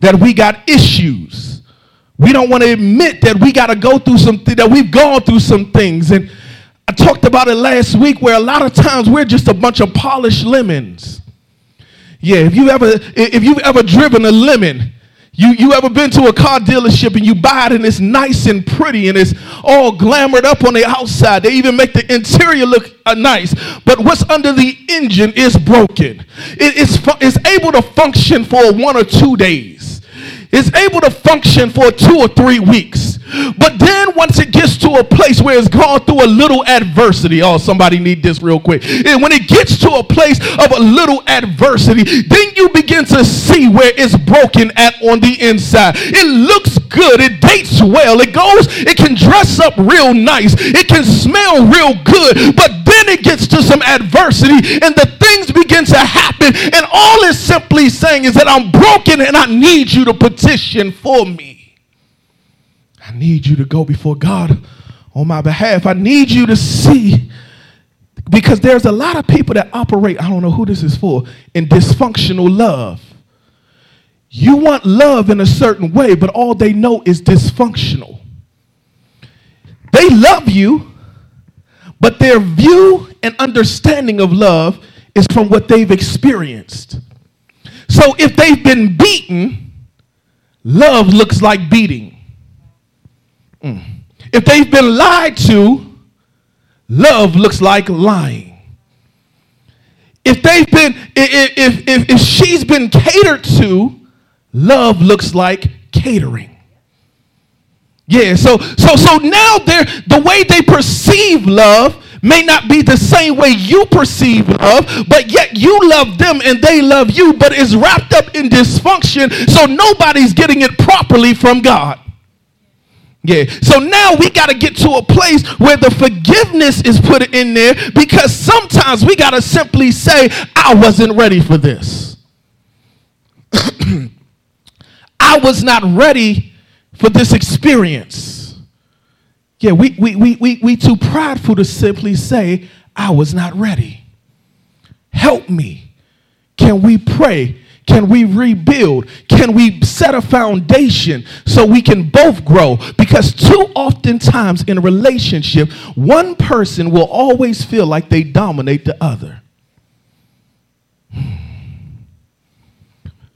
that we got issues. We don't want to admit that we got to go through some th- that we've gone through some things. And I talked about it last week, where a lot of times we're just a bunch of polished lemons. Yeah, if you ever if you've ever driven a lemon. You, you ever been to a car dealership and you buy it and it's nice and pretty and it's all glamored up on the outside. They even make the interior look uh, nice. But what's under the engine is broken. It, it's, fu- it's able to function for one or two days. It's able to function for two or three weeks. But then once it gets to a place where it's gone through a little adversity. Oh, somebody need this real quick. And when it gets to a place of a little adversity, then you begin to see where it's broken at on the inside. It looks good. It dates well. It goes, it can dress up real nice. It can smell real good. But then it gets to some adversity and the things begin to happen. And all it's simply saying is that I'm broken and I need you to petition for me. I need you to go before God on my behalf. I need you to see, because there's a lot of people that operate, I don't know who this is for, in dysfunctional love. You want love in a certain way, but all they know is dysfunctional. They love you, but their view and understanding of love is from what they've experienced. So if they've been beaten, love looks like beating. Mm. If they've been lied to, love looks like lying. If they've been, if, if, if, if she's been catered to, love looks like catering. Yeah, so so so now they're the way they perceive love may not be the same way you perceive love, but yet you love them and they love you, but it's wrapped up in dysfunction, so nobody's getting it properly from God. Yeah, so now we got to get to a place where the forgiveness is put in there, because sometimes we got to simply say, I wasn't ready for this. I was not ready for this experience. Yeah, we we we we we too prideful to simply say, I was not ready. Help me. Can we pray? Can we rebuild? Can we set a foundation so we can both grow? Because too often times in a relationship, one person will always feel like they dominate the other.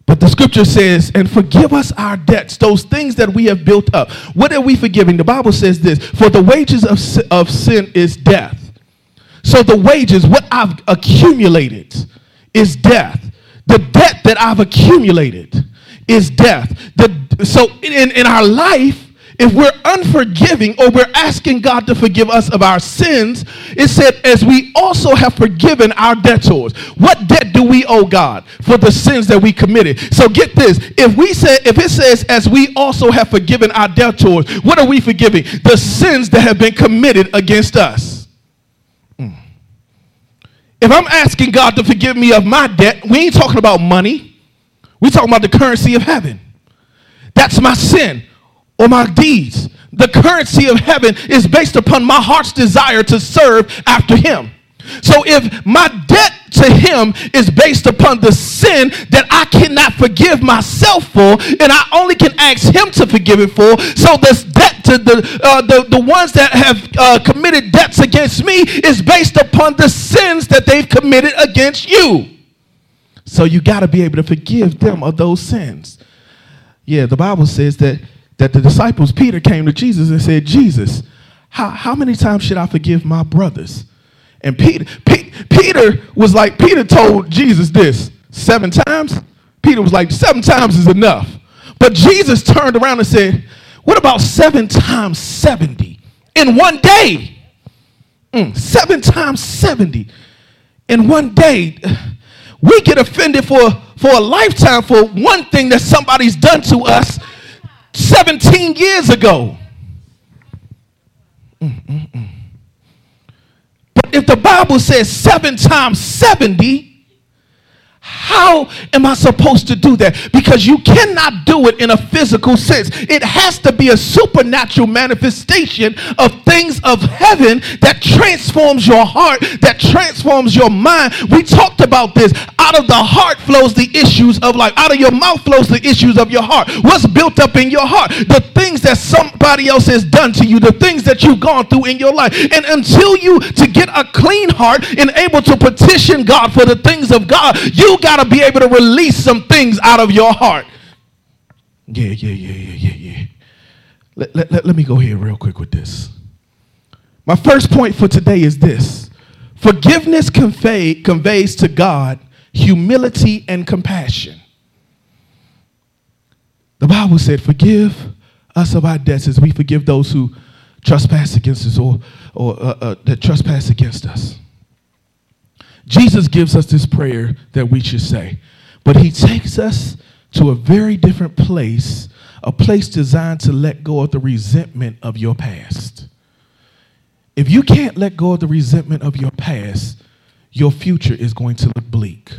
But the scripture says, and forgive us our debts, those things that we have built up. What are we forgiving? The Bible says this, for the wages of sin, of sin is death. So the wages, what I've accumulated, is death. The debt that I've accumulated is death. The, so in, in our life, if we're unforgiving or we're asking God to forgive us of our sins, it said, as we also have forgiven our debtors. What debt do we owe God? For the sins that we committed. So get this. If we say, if it says, as we also have forgiven our debtors, what are we forgiving? The sins that have been committed against us. If I'm asking God to forgive me of my debt, we ain't talking about money. We're talking about the currency of heaven. That's my sin or my deeds. The currency of heaven is based upon my heart's desire to serve after him. So if my debt to him is based upon the sin that I cannot forgive myself for, and I only can ask him to forgive it for. So this debt to the uh, the, the ones that have uh, committed debts against me is based upon the sins that they've committed against you. So you got to be able to forgive them of those sins. Yeah, the Bible says that that the disciples, Peter came to Jesus and said, Jesus, how, how many times should I forgive my brothers? And Peter, Pe- Peter was like, Peter told Jesus this, seven times? Peter was like, seven times is enough. But Jesus turned around and said, what about seven times seventy in one day? Mm, seven times seventy in one day. We get offended for, for a lifetime for one thing that somebody's done to us seventeen years ago. Mm-mm-mm. But if the Bible says seven times seventy, how am I supposed to do that? Because you cannot do it in a physical sense. It has to be a supernatural manifestation of things of heaven that transforms your heart, that transforms your mind. We talked about this. Out of the heart flows the issues of life. Out of your mouth flows the issues of your heart. What's built up in your heart? The things that somebody else has done to you, the things that you've gone through in your life. And until you to get a clean heart and able to petition God for the things of God, you You got to be able to release some things out of your heart. Yeah, yeah, yeah, yeah, yeah, yeah. Let, let, let, let me go here real quick with this. My first point for today is this. Forgiveness convey, conveys to God humility and compassion. The Bible said, forgive us of our debts as we forgive those who trespass against us or, or uh, uh, that trespass against us. Jesus gives us this prayer that we should say, but he takes us to a very different place, a place designed to let go of the resentment of your past. If you can't let go of the resentment of your past, your future is going to look bleak.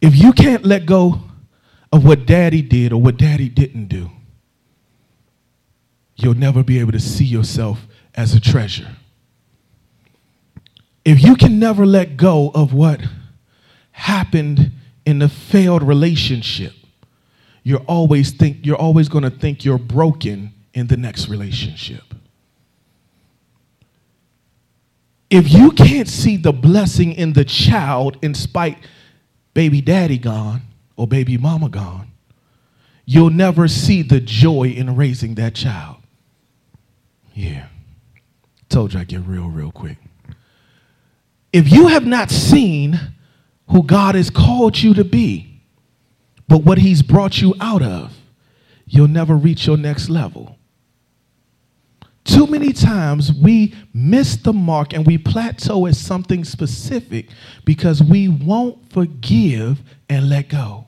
If you can't let go of what daddy did or what daddy didn't do, you'll never be able to see yourself as a treasure. If you can never let go of what happened in the failed relationship, you're always think you're always going to think you're broken in the next relationship. If you can't see the blessing in the child in spite baby daddy gone or baby mama gone, you'll never see the joy in raising that child. Yeah. Told you I'd get real, real quick. If you have not seen who God has called you to be, but what he's brought you out of, you'll never reach your next level. Too many times we miss the mark and we plateau at something specific because we won't forgive and let go.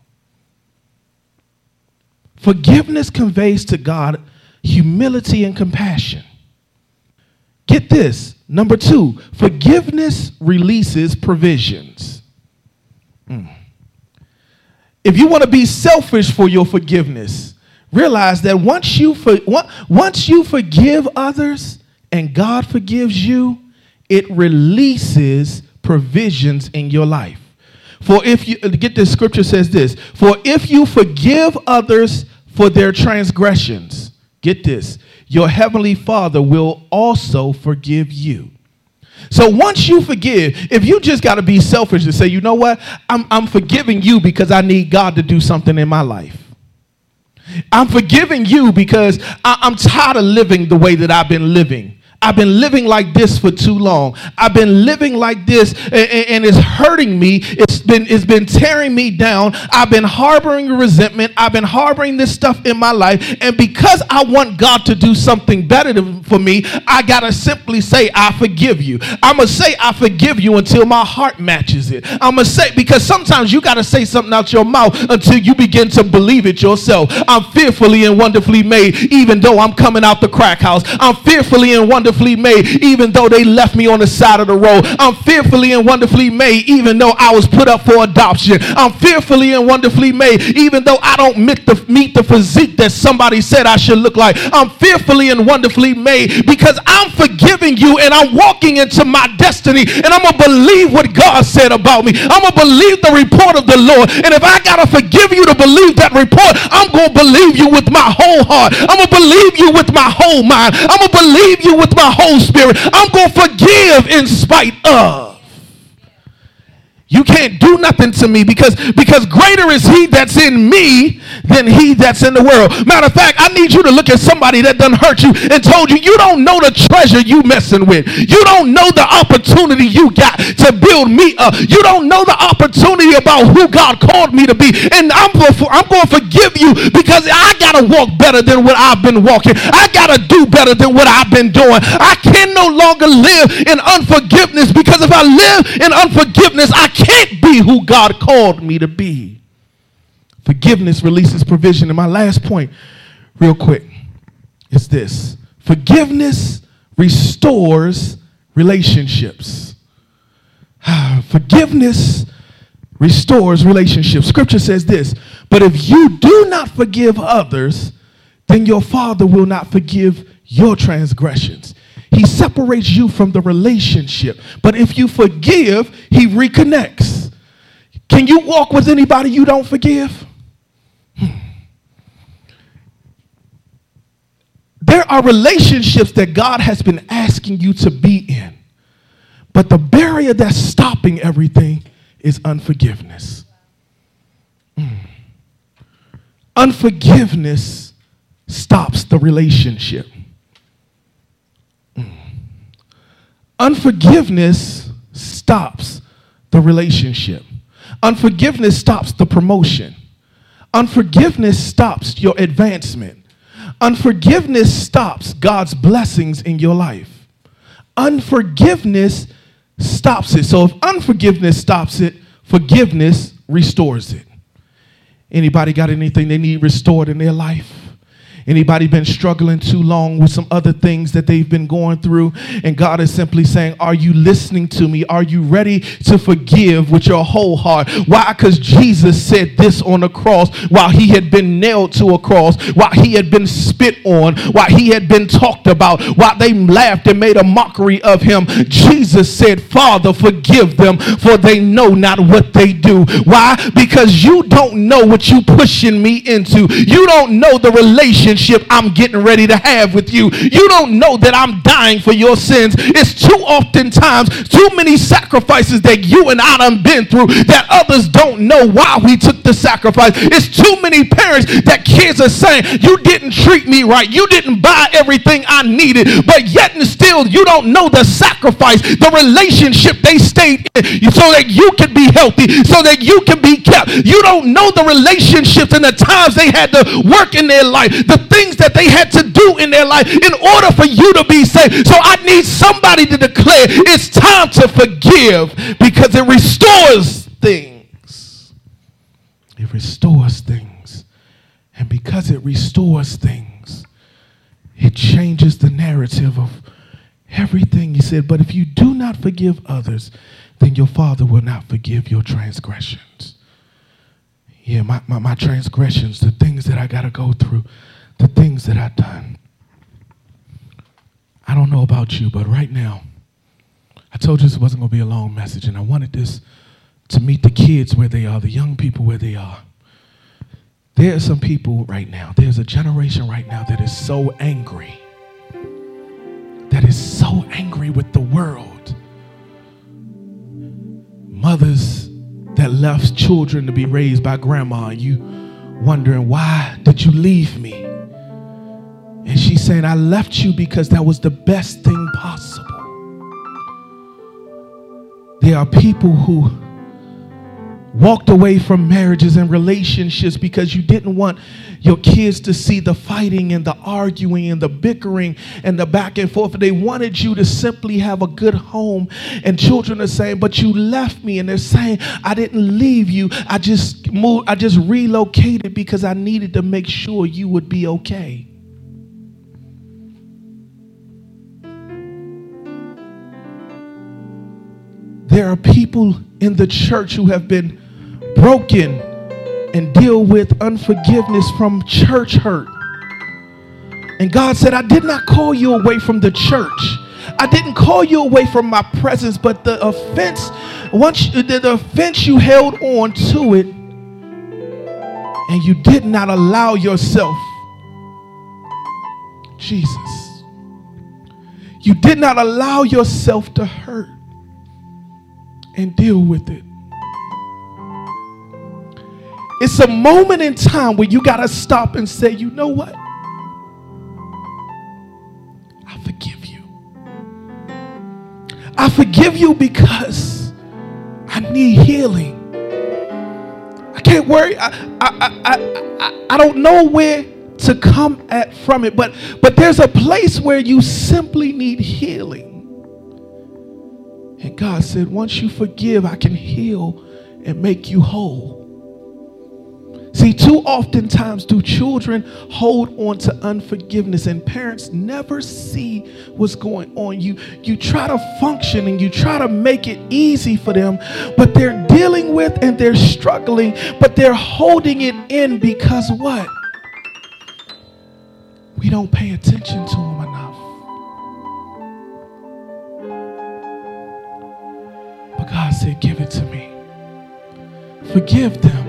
Forgiveness conveys to God humility and compassion. Get this. Number two, forgiveness releases provisions. Mm. If you want to be selfish for your forgiveness, realize that once you for, once you forgive others and God forgives you, it releases provisions in your life. For if you get this, scripture says this, for if you forgive others for their transgressions, get this, your heavenly Father will also forgive you. So once you forgive, if you just got to be selfish and say, you know what, I'm, I'm forgiving you because I need God to do something in my life. I'm forgiving you because I, I'm tired of living the way that I've been living. I've been living like this for too long. I've been living like this, and, and it's hurting me. It's been, it's been tearing me down. I've been harboring resentment. I've been harboring this stuff in my life. And because I want God to do something better to, for me, I got to simply say, I forgive you. I'm going to say, I forgive you until my heart matches it. I'm going to say, because sometimes you got to say something out your mouth until you begin to believe it yourself. I'm fearfully and wonderfully made, even though I'm coming out the crack house. I'm fearfully and wonderfully wonderfully made, even though they left me on the side of the road. I'm fearfully and wonderfully made, even though I was put up for adoption. I'm fearfully and wonderfully made, even though I don't meet the, meet the physique that somebody said I should look like. I'm fearfully and wonderfully made because I'm forgiving you and I'm walking into my destiny, and I'm going to believe what God said about me. I'm going to believe the report of the Lord, and if I got to forgive you to believe that report, I'm going to believe you with my whole heart. I'm going to believe you with my whole mind. I'm going to believe you with my whole spirit. I'm going to forgive in spite of. You can't do nothing to me because, because greater is he that's in me than he that's in the world. Matter of fact, I need you to look at somebody that done hurt you and told you you don't know the treasure you messing with. You don't know the opportunity you got to build me up. You don't know the opportunity about who God called me to be. And I'm, I'm going to forgive you because I got to walk better than what I've been walking. I got to do better than what I've been doing. I can no longer live in unforgiveness, because if I live in unforgiveness, I can't. can't be who God called me to be. Forgiveness releases provision. And my last point, real quick, is this. Forgiveness restores relationships. Forgiveness restores relationships. Scripture says this, but if you do not forgive others, then your Father will not forgive your transgressions. He separates you from the relationship. But if you forgive, he reconnects. Can you walk with anybody you don't forgive? Hmm. There are relationships that God has been asking you to be in. But the barrier that's stopping everything is unforgiveness. Hmm. Unforgiveness stops the relationship. Unforgiveness stops the relationship. Unforgiveness stops the promotion. Unforgiveness stops your advancement. Unforgiveness stops God's blessings in your life. Unforgiveness stops it. So if unforgiveness stops it, forgiveness restores it. Anybody got anything they need restored in their life? Anybody been struggling too long with some other things that they've been going through? And God is simply saying, are you listening to me? Are you ready to forgive with your whole heart? Why? Because Jesus said this on the cross while he had been nailed to a cross, while he had been spit on, while he had been talked about, while they laughed and made a mockery of him. Jesus said, Father, forgive them, for they know not what they do. Why? Because you don't know what you pushing me into. You don't know the relationship I'm getting ready to have with you. You don't know that I'm dying for your sins. It's too oftentimes too many sacrifices that you and I done been through that others don't know why we took the sacrifice. It's too many parents that kids are saying, you didn't treat me right. You didn't buy everything I needed. But yet and still, you don't know the sacrifice, the relationship they stayed in so that you can be healthy, so that you can be kept. You don't know the relationships and the times they had to work in their life, the things that they had to do in their life in order for you to be saved. So I need somebody to declare it's time to forgive, because it restores things. It restores things. And because it restores things, it changes the narrative of everything. He said, but if you do not forgive others, then your Father will not forgive your transgressions. Yeah, my, my, my transgressions, the things that I got to go through, the things that I've done. I don't know about you, but right now, I told you this wasn't going to be a long message, and I wanted this to meet the kids where they are, the young people where they are. There are some people right now, there's a generation right now that is so angry, that is so angry with the world. Mothers that left children to be raised by grandma, and you wondering, why did you leave me? And she's saying, I left you because that was the best thing possible. There are people who walked away from marriages and relationships because you didn't want your kids to see the fighting and the arguing and the bickering and the back and forth. They wanted you to simply have a good home. And children are saying, but you left me. And they're saying, I didn't leave you. I just moved. I just relocated because I needed to make sure you would be okay. There are people in the church who have been broken and deal with unforgiveness from church hurt. And God said, I did not call you away from the church. I didn't call you away from my presence, but the offense, once the offense you held on to it, and you did not allow yourself, Jesus, you did not allow yourself to hurt and deal with it. It's a moment in time where you got to stop and say, you know what? I forgive you. I forgive you because I need healing. I can't worry. I I I I, I don't know where to come at from it, but but there's a place where you simply need healing. And God said, once you forgive, I can heal and make you whole. See, too oftentimes do children hold on to unforgiveness, and parents never see what's going on. You, you try to function and you try to make it easy for them, but they're dealing with and they're struggling, but they're holding it in because what? We don't pay attention to them enough. But God said, give it to me. Forgive them,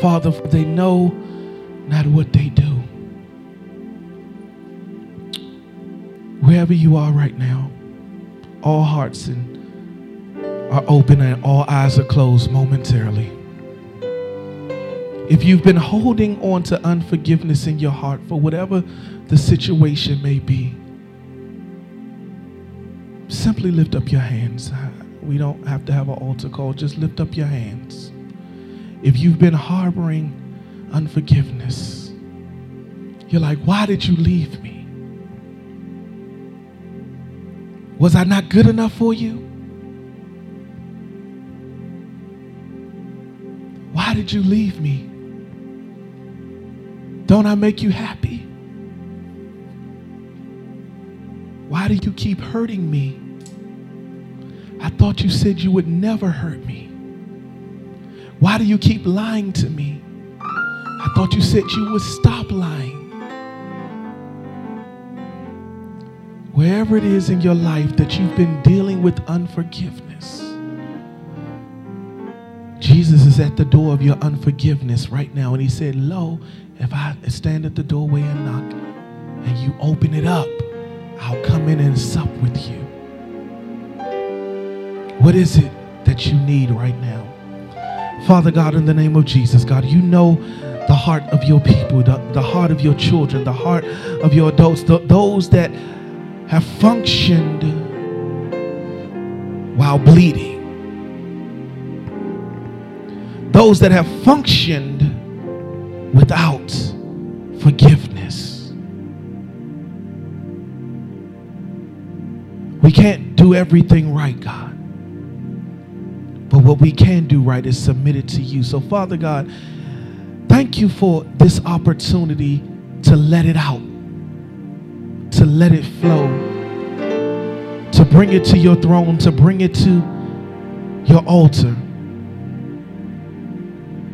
Father, for they know not what they do. Wherever you are right now, all hearts and are open and all eyes are closed momentarily. If you've been holding on to unforgiveness in your heart for whatever the situation may be, simply lift up your hands. We don't have to have an altar call. Just lift up your hands. If you've been harboring unforgiveness, you're like, why did you leave me? Was I not good enough for you? Why did you leave me? Don't I make you happy? Why do you keep hurting me? I thought you said you would never hurt me. Why do you keep lying to me? I thought you said you would stop lying. Wherever it is in your life that you've been dealing with unforgiveness, Jesus is at the door of your unforgiveness right now. And he said, lo, if I stand at the doorway and knock, and you open it up, I'll come in and sup with you. What is it that you need right now? Father God, in the name of Jesus, God, you know the heart of your people, the, the heart of your children, the heart of your adults, the, those that have functioned while bleeding, those that have functioned without forgiveness. We can't do everything right, God. But what we can do right is submit it to you. So, Father God, thank you for this opportunity to let it out, to let it flow, to bring it to your throne, to bring it to your altar,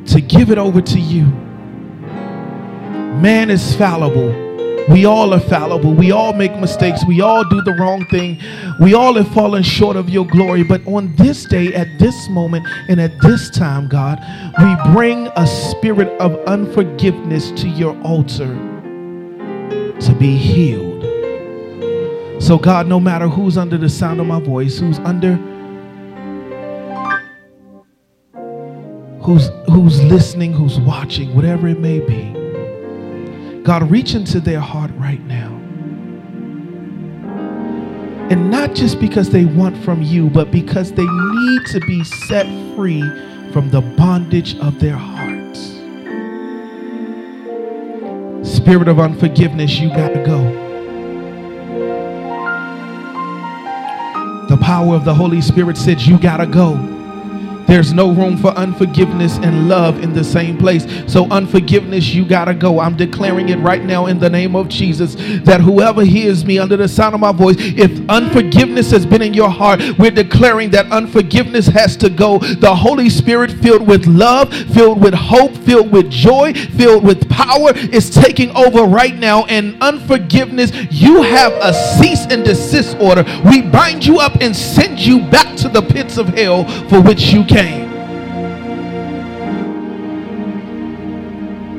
to give it over to you. Man is fallible. We all are fallible. We all make mistakes. We all do the wrong thing. We all have fallen short of your glory. But on this day, at this moment, and at this time, God, we bring a spirit of unforgiveness to your altar to be healed. So, God, no matter who's under the sound of my voice, who's under, who's, who's listening, who's watching, whatever it may be, God, reach into their heart right now. And not just because they want from you, but because they need to be set free from the bondage of their hearts. Spirit of unforgiveness, you got to go. The power of the Holy Spirit says you got to go. There's no room for unforgiveness and love in the same place. So unforgiveness, you gotta go. I'm declaring it right now in the name of Jesus, that whoever hears me under the sound of my voice, if unforgiveness has been in your heart, we're declaring that unforgiveness has to go. The Holy Spirit, filled with love, filled with hope, filled with joy, filled with power, is taking over right now. And unforgiveness, you have a cease and desist order. We bind you up and send you back to the pits of hell for which you came.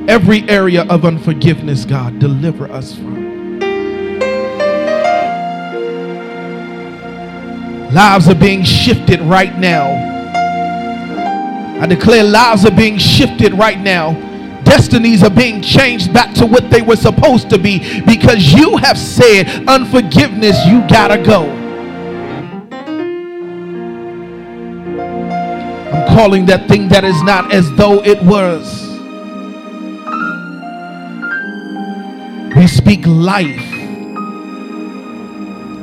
Every area of unforgiveness, God, deliver us from. Lives are being shifted right now. I declare lives are being shifted right now. Destinies are being changed back to what they were supposed to be, because you have said, unforgiveness, you gotta go. I'm calling that thing that is not as though it was. We speak life.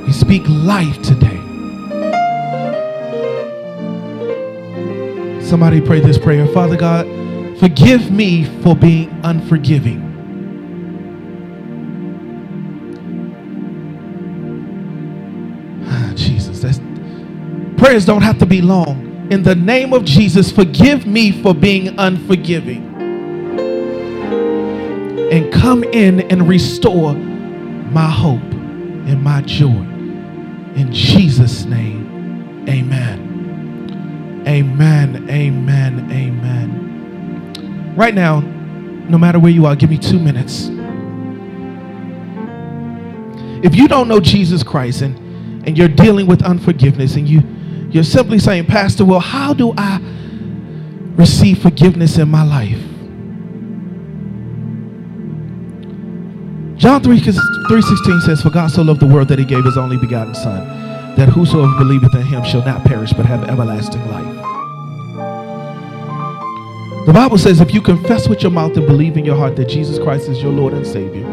We speak life today. Somebody pray this prayer. Father God, forgive me for being unforgiving. Ah, Jesus, that's, prayers don't have to be long. In the name of Jesus, forgive me for being unforgiving. And come in and restore my hope and my joy. In Jesus' name, amen. Amen, amen, amen. Right now, no matter where you are, give me two minutes. If you don't know Jesus Christ and, and you're dealing with unforgiveness, and you, you're simply saying, Pastor, well, how do I receive forgiveness in my life? John three sixteen says, for God so loved the world that he gave his only begotten son, that whosoever believeth in him shall not perish but have everlasting life. The Bible says if you confess with your mouth and believe in your heart that Jesus Christ is your Lord and Savior,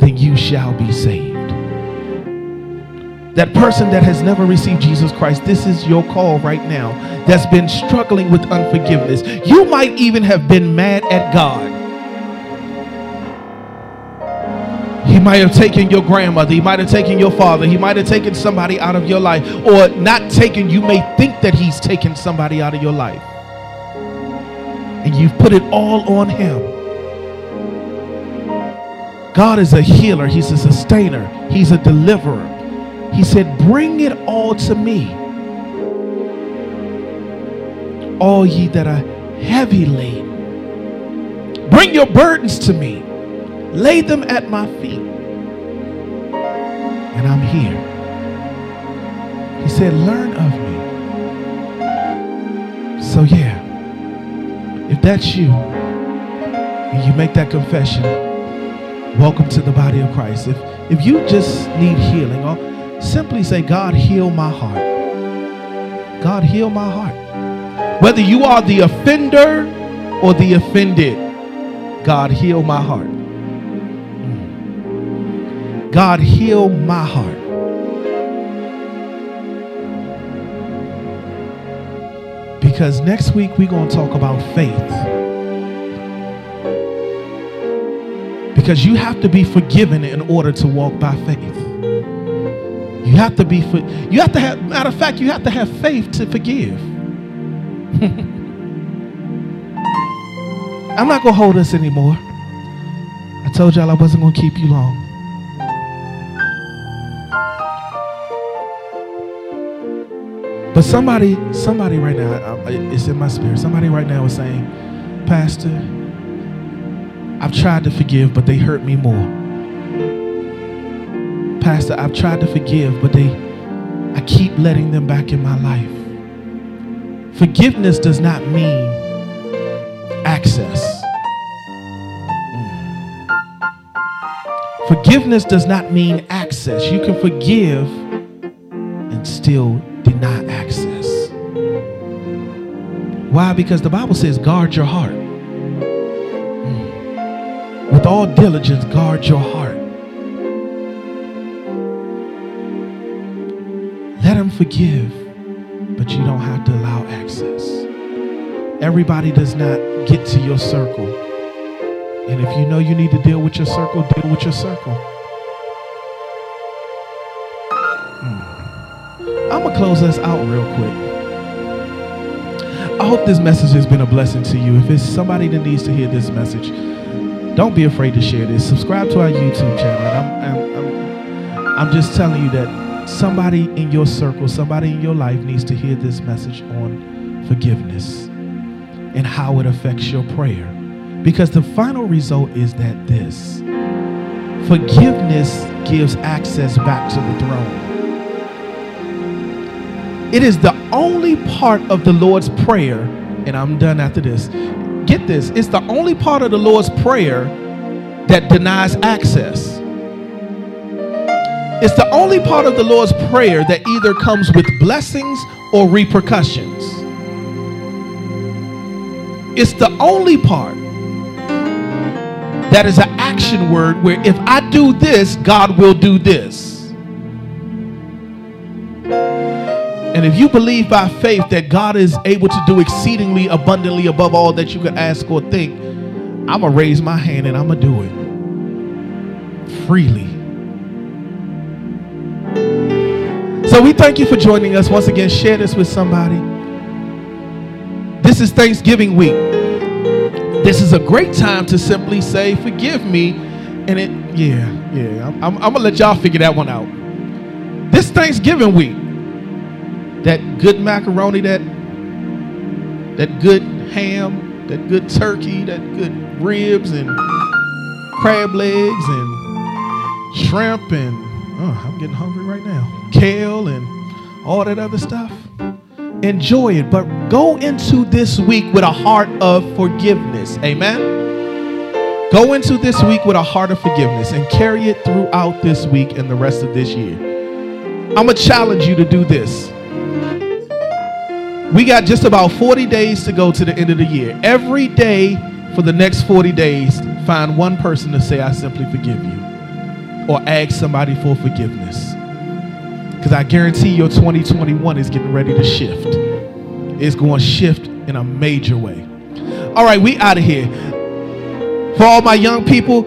then you shall be saved. That person that has never received Jesus Christ, this is your call right now, that's been struggling with unforgiveness. You might even have been mad at God. He might have taken your grandmother. He might have taken your father. He might have taken somebody out of your life. Or not taken, you may think that he's taken somebody out of your life. And you've put it all on him. God is a healer. He's a sustainer. He's a deliverer. He said, bring it all to me, all ye that are heavy laden. Bring your burdens to me. Lay them at my feet, and I'm here. He said, learn of me. So yeah, if that's you, and you make that confession, welcome to the body of Christ. If, if you just need healing, or simply say, God, heal my heart. God, heal my heart. Whether you are the offender or the offended, God, heal my heart. God, heal my heart. Because next week we're going to talk about faith. Because you have to be forgiven in order to walk by faith. You have to be, for, you have to have, matter of fact, you have to have faith to forgive. I'm not going to hold us anymore. I told y'all I wasn't going to keep you long. But somebody, somebody right now, it's in my spirit. Somebody right now is saying, Pastor, I've tried to forgive, but they hurt me more. Pastor, I've tried to forgive, but they, I keep letting them back in my life. Forgiveness does not mean access. Mm. Forgiveness does not mean access. You can forgive and still deny access. Why? Because the Bible says guard your heart. Mm. With all diligence, guard your heart. Let him forgive, but you don't have to allow access. Everybody does not get to your circle. And if you know you need to deal with your circle, deal with your circle. Hmm. I'm going to close us out real quick. I hope this message has been a blessing to you. If it's somebody that needs to hear this message, don't be afraid to share this. Subscribe to our YouTube channel. And I'm, I'm, I'm, I'm just telling you that somebody in your circle, somebody in your life needs to hear this message on forgiveness and how it affects your prayer. Because the final result is that this, forgiveness gives access back to the throne. It is the only part of the Lord's Prayer, and I'm done after this. Get this, it's the only part of the Lord's Prayer that denies access. It's the only part of the Lord's Prayer that either comes with blessings or repercussions. It's the only part that is an action word where if I do this, God will do this. And if you believe by faith that God is able to do exceedingly abundantly above all that you could ask or think, I'm going to raise my hand and I'm going to do it freely. So we thank you for joining us. Once again, share this with somebody. This is Thanksgiving week. This is a great time to simply say, forgive me. And it, yeah, yeah, I'm, I'm, I'm going to let y'all figure that one out. This Thanksgiving week, that good macaroni, that, that good ham, that good turkey, that good ribs and crab legs and shrimp and, oh, I'm getting hungry right now, kale and all that other stuff. Enjoy it, but go into this week with a heart of forgiveness. Amen. Go into this week with a heart of forgiveness and carry it throughout this week and the rest of this year. I'm going to challenge you to do this. We got just about forty days to go to the end of the year. Every day for the next forty days, find one person to say, I simply forgive you, or ask somebody for forgiveness. Because I guarantee your twenty twenty-one is getting ready to shift. It's going to shift in a major way. All right, we out of here. For all my young people,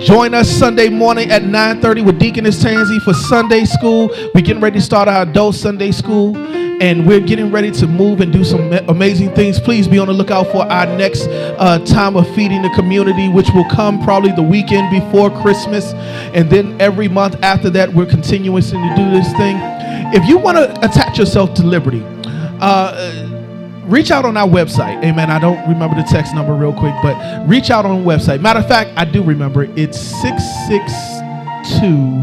join us Sunday morning at nine thirty with Deaconess Tansy for Sunday school. We're getting ready to start our adult Sunday school, and we're getting ready to move and do some amazing things. Please be on the lookout for our next uh, time of feeding the community, which will come probably the weekend before Christmas. And then every month after that, we're continuing to do this thing. If you want to attach yourself to Liberty, uh, reach out on our website. Amen. I don't remember the text number real quick, but reach out on the website. Matter of fact, I do remember it. It's six six two,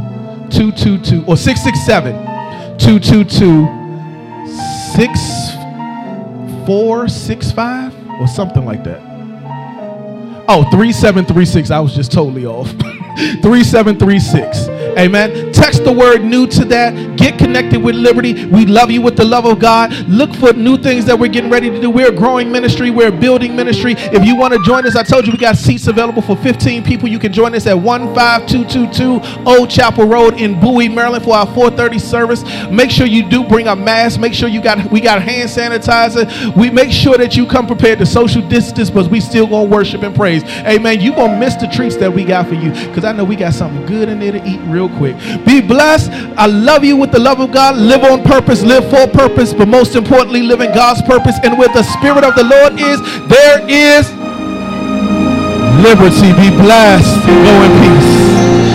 two two two or six six seven, two two two six four six five or something like that. Oh, three seven three six. I was just totally off. three seven three six. Amen. Text the word new to that. Get connected with Liberty. We love you with the love of God. Look for new things that we're getting ready to do. We're a growing ministry. We're a building ministry. If you want to join us, I told you we got seats available for fifteen people. You can join us at one five two two two Old Chapel Road in Bowie, Maryland for our four thirty service. Make sure you do bring a mask. Make sure you got we got hand sanitizer. We make sure that you come prepared to social distance, but we still going to worship and praise. Amen. You're going to miss the treats that we got for you, because I know we got something good in there to eat real quick. Be blessed. I love you with the love of God. Live on purpose, live for purpose, but most importantly, live in God's purpose. And where the Spirit of the Lord is, there is liberty. Be blessed and go in peace.